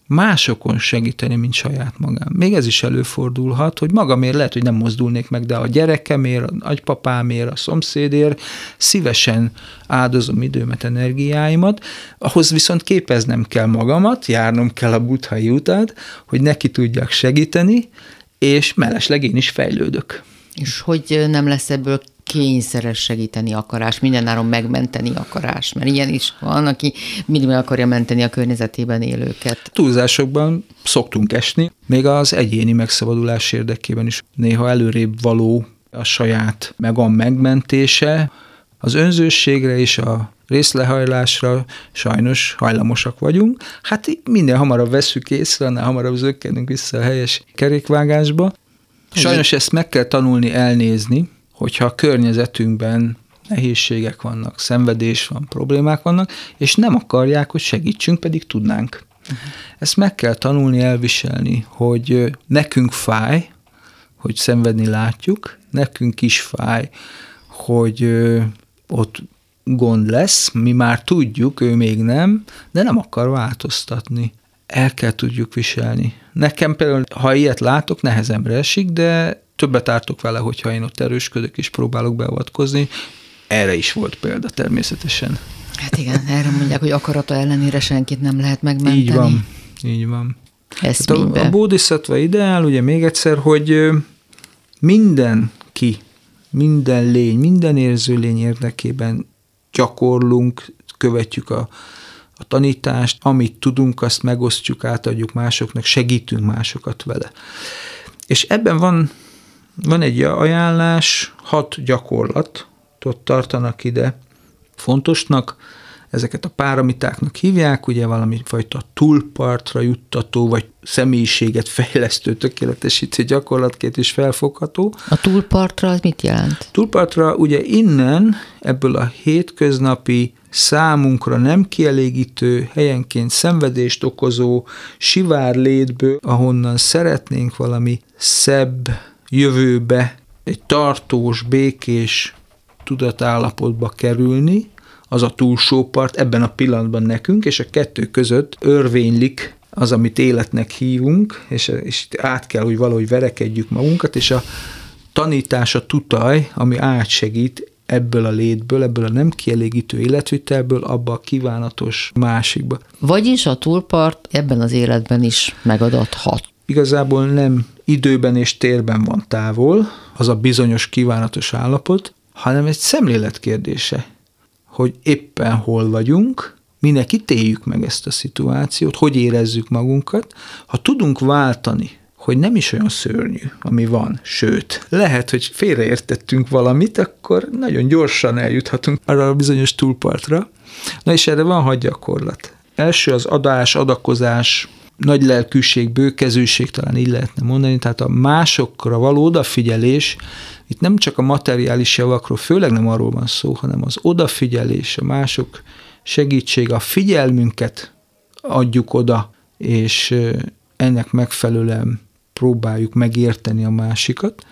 másokon segíteni, mint saját magán. Még ez is előfordulhat, hogy magamért lehet, hogy nem mozdulnék meg, de a gyerekemért, a nagypapámért, a szomszédért szívesen áldozom időmet, energiáimat, ahhoz viszont képeznem kell magamat, járnom kell a buddhai utat, hogy neki tudjak segíteni, és mellesleg én is fejlődök. És hogy nem lesz ebből kényszeres segíteni akarás, mindenáron megmenteni akarás, mert ilyen is van, aki mindig meg akarja menteni a környezetében élőket. Túlzásokban szoktunk esni, még az egyéni megszabadulás érdekében is néha előrébb való a saját meg a megmentése. Az önzőségre és a részlehajlásra sajnos hajlamosak vagyunk. Hát minél hamarabb veszük észre, annál hamarabb zökkenünk vissza a helyes kerékvágásba. Sajnos ezt meg kell tanulni elnézni, hogyha a környezetünkben nehézségek vannak, szenvedés van, problémák vannak, és nem akarják, hogy segítsünk, pedig tudnánk. Ezt meg kell tanulni elviselni, hogy nekünk fáj, hogy szenvedni látjuk, nekünk is fáj, hogy ott gond lesz, mi már tudjuk, ő még nem, de nem akar változtatni. El kell tudjuk viselni. Nekem például, ha ilyet látok, nehezemre esik, de többet ártok vele, hogyha én ott erősködök és próbálok beavatkozni. Erre is volt példa természetesen. Hát igen, erre mondják, hogy akarata ellenére senkit nem lehet megmenteni. Így van, így van. Hát a, a bódhiszatva ideál, ugye még egyszer, hogy mindenki, minden lény, minden érző lény érdekében gyakorlunk, követjük a, a tanítást, amit tudunk, azt megosztjuk, átadjuk másoknak, segítünk másokat vele. És ebben van, van egy ajánlás, hat gyakorlatot tartanak ide fontosnak, ezeket a páramitáknak hívják, ugye valami fajta túlpartra juttató, vagy személyiséget fejlesztő, tökéletesítő gyakorlatkét is felfogható. A túlpartra az mit jelent? Túlpartra ugye innen, ebből a hétköznapi, számunkra nem kielégítő, helyenként szenvedést okozó sivár létből, ahonnan szeretnénk valami szebb jövőbe, egy tartós, békés tudatállapotba kerülni, az a túlsó part ebben a pillanatban nekünk, és a kettő között örvénylik az, amit életnek hívunk, és, és át kell, hogy valahogy verekedjük magunkat, és a tanítás a tutaj, ami átsegít ebből a létből, ebből a nem kielégítő életvitelből, abba a kívánatos másikba. Vagyis a túlpart ebben az életben is megadathat. Igazából nem időben és térben van távol az a bizonyos kívánatos állapot, hanem egy szemlélet kérdése, hogy éppen hol vagyunk, minek ítéljük meg ezt a szituációt, hogy érezzük magunkat, ha tudunk váltani, hogy nem is olyan szörnyű, ami van, sőt, lehet, hogy félreértettünk valamit, akkor nagyon gyorsan eljuthatunk arra a bizonyos túlpartra. Na és erre van hat gyakorlat. Első az adás, adakozás, nagy lelkűség, bőkezűség, talán így lehetne mondani, tehát a másokra való odafigyelés, itt nem csak a materiális javakról, főleg nem arról van szó, hanem az odafigyelés, a mások segítsége, a figyelmünket adjuk oda, és ennek megfelelően próbáljuk megérteni a másikat.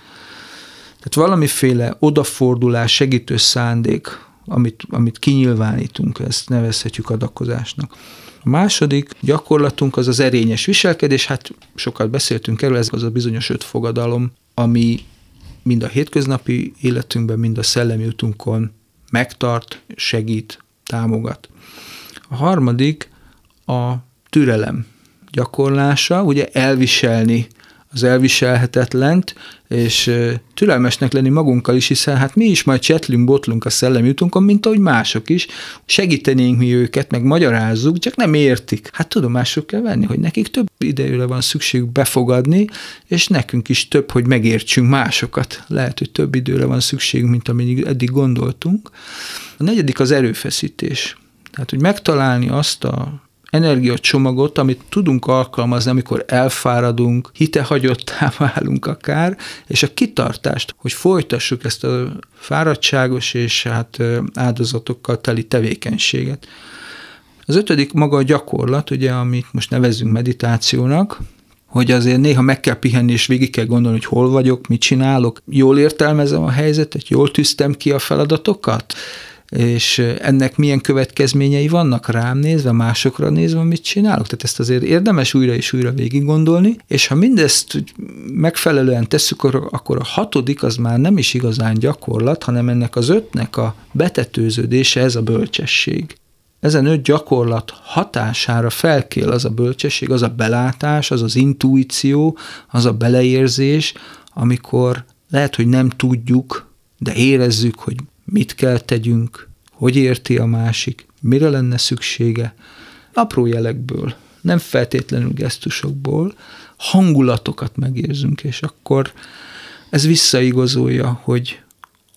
Tehát valamiféle odafordulás, segítő szándék, amit, amit kinyilvánítunk, ezt nevezhetjük adakozásnak. A második gyakorlatunk az az erényes viselkedés, hát sokat beszéltünk erről, ez az a bizonyos öt fogadalom, ami mind a hétköznapi életünkben, mind a szellemi utunkon megtart, segít, támogat. A harmadik a türelem gyakorlása, ugye elviselni az elviselhetetlent, és türelmesnek lenni magunkkal is, hiszen hát mi is majd csetlünk, botlunk a szellemi utunkon, mint ahogy mások is. Segítenénk mi őket, meg magyarázzuk, csak nem értik. Hát tudomásul kell venni, hogy nekik több idejére van szükségük befogadni, és nekünk is több, hogy megértsünk másokat. Lehet, hogy több időre van szükségünk, mint amíg eddig gondoltunk. A negyedik az erőfeszítés. Tehát, hogy megtalálni azt a energiacsomagot, amit tudunk alkalmazni, amikor elfáradunk, hitehagyottá válunk akár, és a kitartást, hogy folytassuk ezt a fáradtságos és hát áldozatokkal teli tevékenységet. Az ötödik maga a gyakorlat, ugye, amit most nevezzünk meditációnak, hogy azért néha meg kell pihenni, és végig kell gondolni, hogy hol vagyok, mit csinálok, jól értelmezem a helyzetet, jól tűztem ki a feladatokat, és ennek milyen következményei vannak rám nézve, másokra nézve, mit csinálok. Tehát ezt azért érdemes újra és újra végig gondolni, és ha mindezt megfelelően tesszük, akkor a hatodik az már nem is igazán gyakorlat, hanem ennek az ötnek a betetőződése, ez a bölcsesség. Ezen öt gyakorlat hatására felkél az a bölcsesség, az a belátás, az az intuíció, az a beleérzés, amikor lehet, hogy nem tudjuk, de érezzük, hogy mit kell tegyünk, hogy érti a másik, mire lenne szüksége. Apró jelekből, nem feltétlenül gesztusokból, hangulatokat megérzünk, és akkor ez visszaigazolja, hogy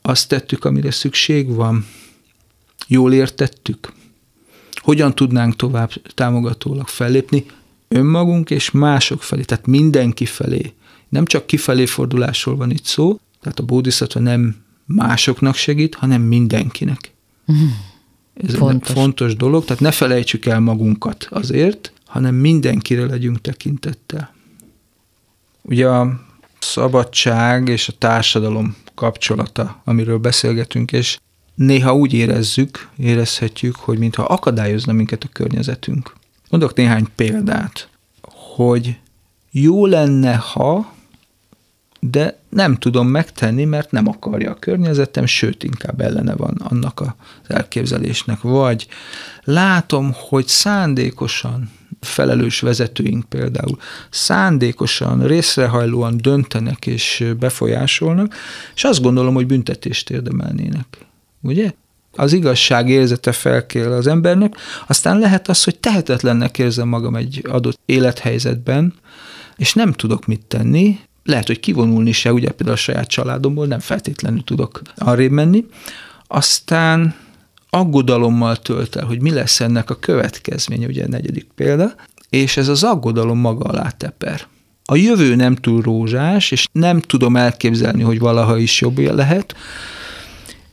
azt tettük, amire szükség van, jól értettük, hogyan tudnánk tovább támogatólag fellépni önmagunk és mások felé, tehát mindenki felé. Nem csak kifelé fordulásról van itt szó, tehát a bódhiszatva nem másoknak segít, hanem mindenkinek. Mm. Ez fontos. fontos dolog, tehát ne felejtsük el magunkat azért, hanem mindenkire legyünk tekintettel. Ugye a szabadság és a társadalom kapcsolata, amiről beszélgetünk, és néha úgy érezzük, érezhetjük, hogy mintha akadályozna minket a környezetünk. Mondok néhány példát, hogy jó lenne, ha, de nem tudom megtenni, mert nem akarja a környezetem, sőt, inkább ellene van annak az elképzelésnek. Vagy látom, hogy szándékosan, felelős vezetőink például, szándékosan, részrehajlóan döntenek és befolyásolnak, és azt gondolom, hogy büntetést érdemelnének. Ugye? Az igazság érzete felkél az embernek, aztán lehet az, hogy tehetetlennek érzem magam egy adott élethelyzetben, és nem tudok mit tenni, lehet, hogy kivonulni se, ugye például a saját családomból nem feltétlenül tudok arrébb menni, aztán aggodalommal tölt el, hogy mi lesz ennek a következménye, ugye a negyedik példa, és ez az aggodalom maga alá teper. A jövő nem túl rózsás, és nem tudom elképzelni, hogy valaha is jobb lehet,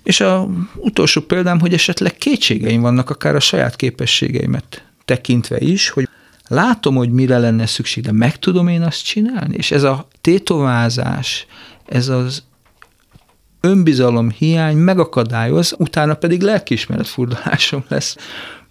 és az utolsó példám, hogy esetleg kétségeim vannak, akár a saját képességeimet tekintve is, hogy látom, hogy mire lenne szükség, de meg tudom én azt csinálni, és ez a tétovázás, ez az önbizalom hiány megakadályoz, utána pedig lelkiismeret furdalásom lesz,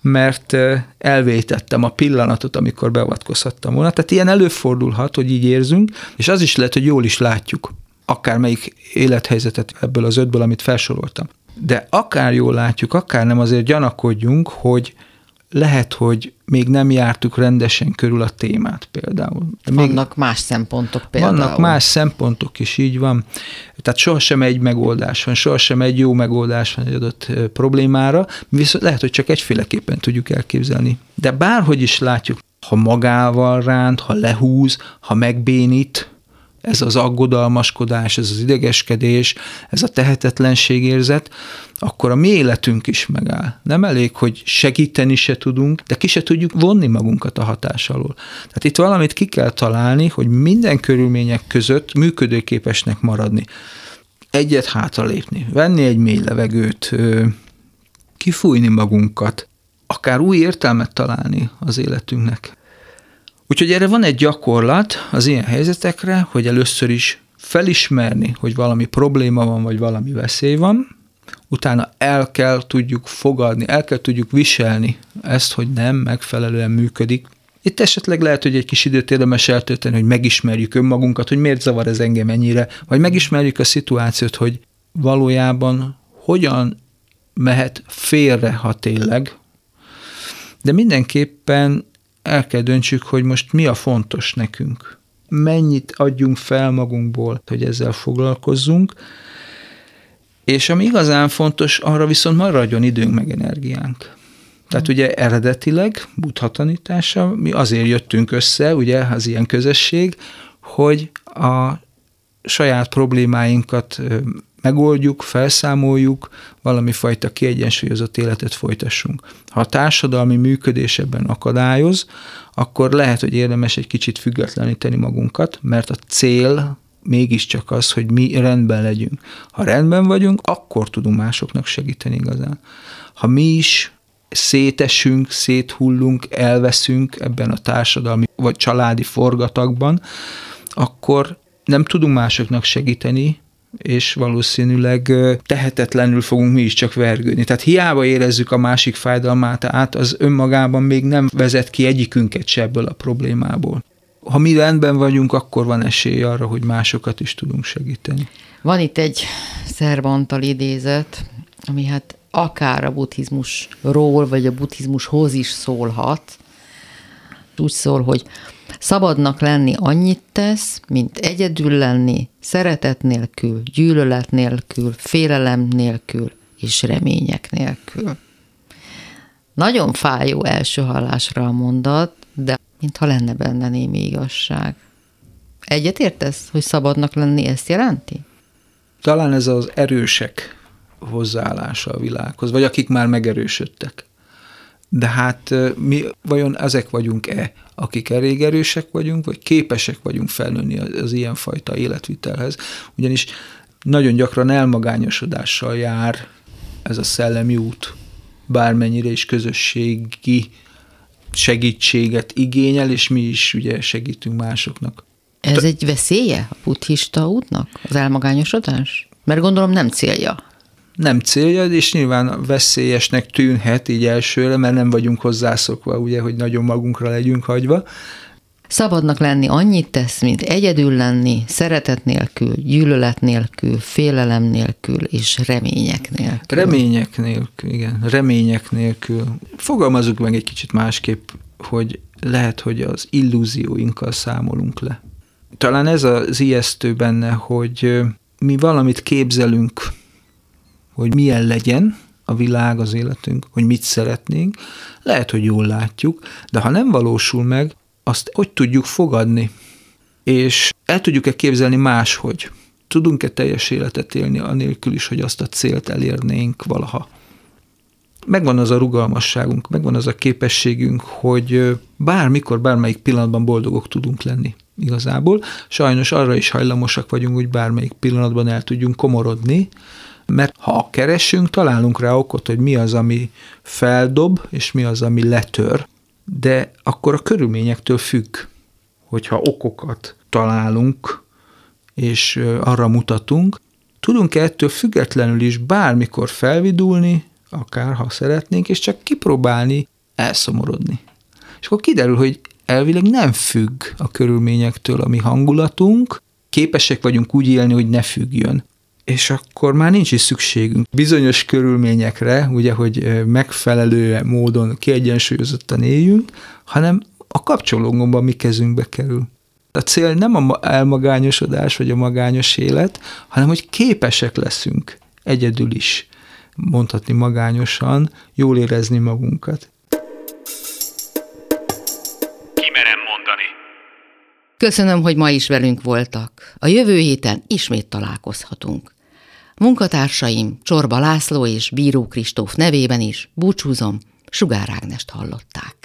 mert elvétettem a pillanatot, amikor beavatkozhattam volna. Tehát ilyen előfordulhat, hogy így érzünk, és az is lehet, hogy jól is látjuk, akármelyik élethelyzetet ebből az ötből, amit felsoroltam. De akár jól látjuk, akár nem, azért gyanakodjunk, hogy lehet, hogy még nem jártuk rendesen körül a témát például. Vannak más szempontok például. Vannak más szempontok is, így van. Tehát sohasem egy megoldás van, sohasem egy jó megoldás van egy adott problémára, viszont lehet, hogy csak egyféleképpen tudjuk elképzelni. De bárhogy is látjuk, ha magával ránt, ha lehúz, ha megbénít, ez az aggodalmaskodás, ez az idegeskedés, ez a tehetetlenségérzet, akkor a mi életünk is megáll. Nem elég, hogy segíteni se tudunk, de ki se tudjuk vonni magunkat a hatás alól. Tehát itt valamit ki kell találni, hogy minden körülmények között működőképesnek maradni. Egyet hátralépni, venni egy mély levegőt, kifújni magunkat, akár új értelmet találni az életünknek. Úgyhogy erre van egy gyakorlat az ilyen helyzetekre, hogy először is felismerni, hogy valami probléma van, vagy valami veszély van, utána el kell tudjuk fogadni, el kell tudjuk viselni ezt, hogy nem megfelelően működik. Itt esetleg lehet, hogy egy kis időt érdemes eltölteni, hogy megismerjük önmagunkat, hogy miért zavar ez engem ennyire, vagy megismerjük a szituációt, hogy valójában hogyan mehet félre, ha tényleg. De mindenképpen el kell döntsük, hogy most mi a fontos nekünk. Mennyit adjunk fel magunkból, hogy ezzel foglalkozzunk, és ami igazán fontos, arra viszont maradjon időnk meg energiánk. Tehát ugye eredetileg, Buddha tanítása, mi azért jöttünk össze, ugye az ilyen közösség, hogy a saját problémáinkat megoldjuk, felszámoljuk, valami fajta kiegyensúlyozott életet folytassunk. Ha a társadalmi működés ebben akadályoz, akkor lehet, hogy érdemes egy kicsit függetleníteni magunkat, mert a cél mégiscsak az, hogy mi rendben legyünk. Ha rendben vagyunk, akkor tudunk másoknak segíteni igazán. Ha mi is szétesünk, széthullunk, elveszünk ebben a társadalmi vagy családi forgatagban, akkor nem tudunk másoknak segíteni, és valószínűleg tehetetlenül fogunk mi is csak vergődni. Tehát hiába érezzük a másik fájdalmát át, az önmagában még nem vezet ki egyikünket se ebből a problémából. Ha mi rendben vagyunk, akkor van esély arra, hogy másokat is tudunk segíteni. Van itt egy Sarvanta idézet, ami hát akár a buddhizmusról, vagy a buddhizmushoz is szólhat. Úgy szól, hogy Szabadnak lenni annyit tesz, mint egyedül lenni, szeretet nélkül, gyűlölet nélkül, félelem nélkül és remények nélkül. Nagyon fájó első hallásra a mondat, de mintha lenne benne némi igazság. Egyet értesz, hogy szabadnak lenni ezt jelenti? Talán ez az erősek hozzáállása a világhoz, vagy akik már megerősödtek. De hát mi vajon ezek vagyunk-e, akik elég erősek vagyunk, vagy képesek vagyunk felnőni az, az ilyenfajta életvitelhez? Ugyanis nagyon gyakran elmagányosodással jár ez a szellemi út, bármennyire is közösségi segítséget igényel, és mi is ugye segítünk másoknak. Ez T- egy veszélye a buddhista útnak, az elmagányosodás? Mert gondolom nem célja. Nem célja, és nyilván veszélyesnek tűnhet így elsőre, mert nem vagyunk hozzászokva, ugye, hogy nagyon magunkra legyünk hagyva. Szabadnak lenni annyit tesz, mint egyedül lenni, szeretet nélkül, gyűlölet nélkül, félelem nélkül és remények nélkül. Remények nélkül, igen, remények nélkül. Fogalmazzuk meg egy kicsit másképp, hogy lehet, hogy az illúzióinkkal számolunk le. Talán ez az ijesztő benne, hogy mi valamit képzelünk, hogy milyen legyen a világ, az életünk, hogy mit szeretnénk. Lehet, hogy jól látjuk, de ha nem valósul meg, azt hogy tudjuk fogadni, és el tudjuk-e képzelni máshogy? Tudunk-e teljes életet élni anélkül is, hogy azt a célt elérnénk valaha? Megvan az a rugalmasságunk, megvan az a képességünk, hogy bármikor, bármelyik pillanatban boldogok tudunk lenni igazából. Sajnos arra is hajlamosak vagyunk, hogy bármelyik pillanatban el tudjunk komorodni, mert ha keresünk, találunk rá okot, hogy mi az, ami feldob, és mi az, ami letör. De akkor a körülményektől függ, hogyha okokat találunk, és arra mutatunk, tudunk-e ettől függetlenül is bármikor felvidulni, akár ha szeretnénk, és csak kipróbálni, elszomorodni. És akkor kiderül, hogy elvileg nem függ a körülményektől a mi hangulatunk, képesek vagyunk úgy élni, hogy ne függjön. És akkor már nincs is szükségünk bizonyos körülményekre, ugye, hogy megfelelő módon kiegyensúlyozottan éljünk, hanem a kapcsolónkban a mi kezünkbe kerül. A cél nem a elmagányosodás vagy a magányos élet, hanem hogy képesek leszünk egyedül is mondhatni magányosan, jól érezni magunkat. Ki merem mondani. Köszönöm, hogy ma is velünk voltak. A jövő héten ismét találkozhatunk. Munkatársaim Csorba László és Bíró Kristóf nevében is búcsúzom, Sugár Ágnest hallották.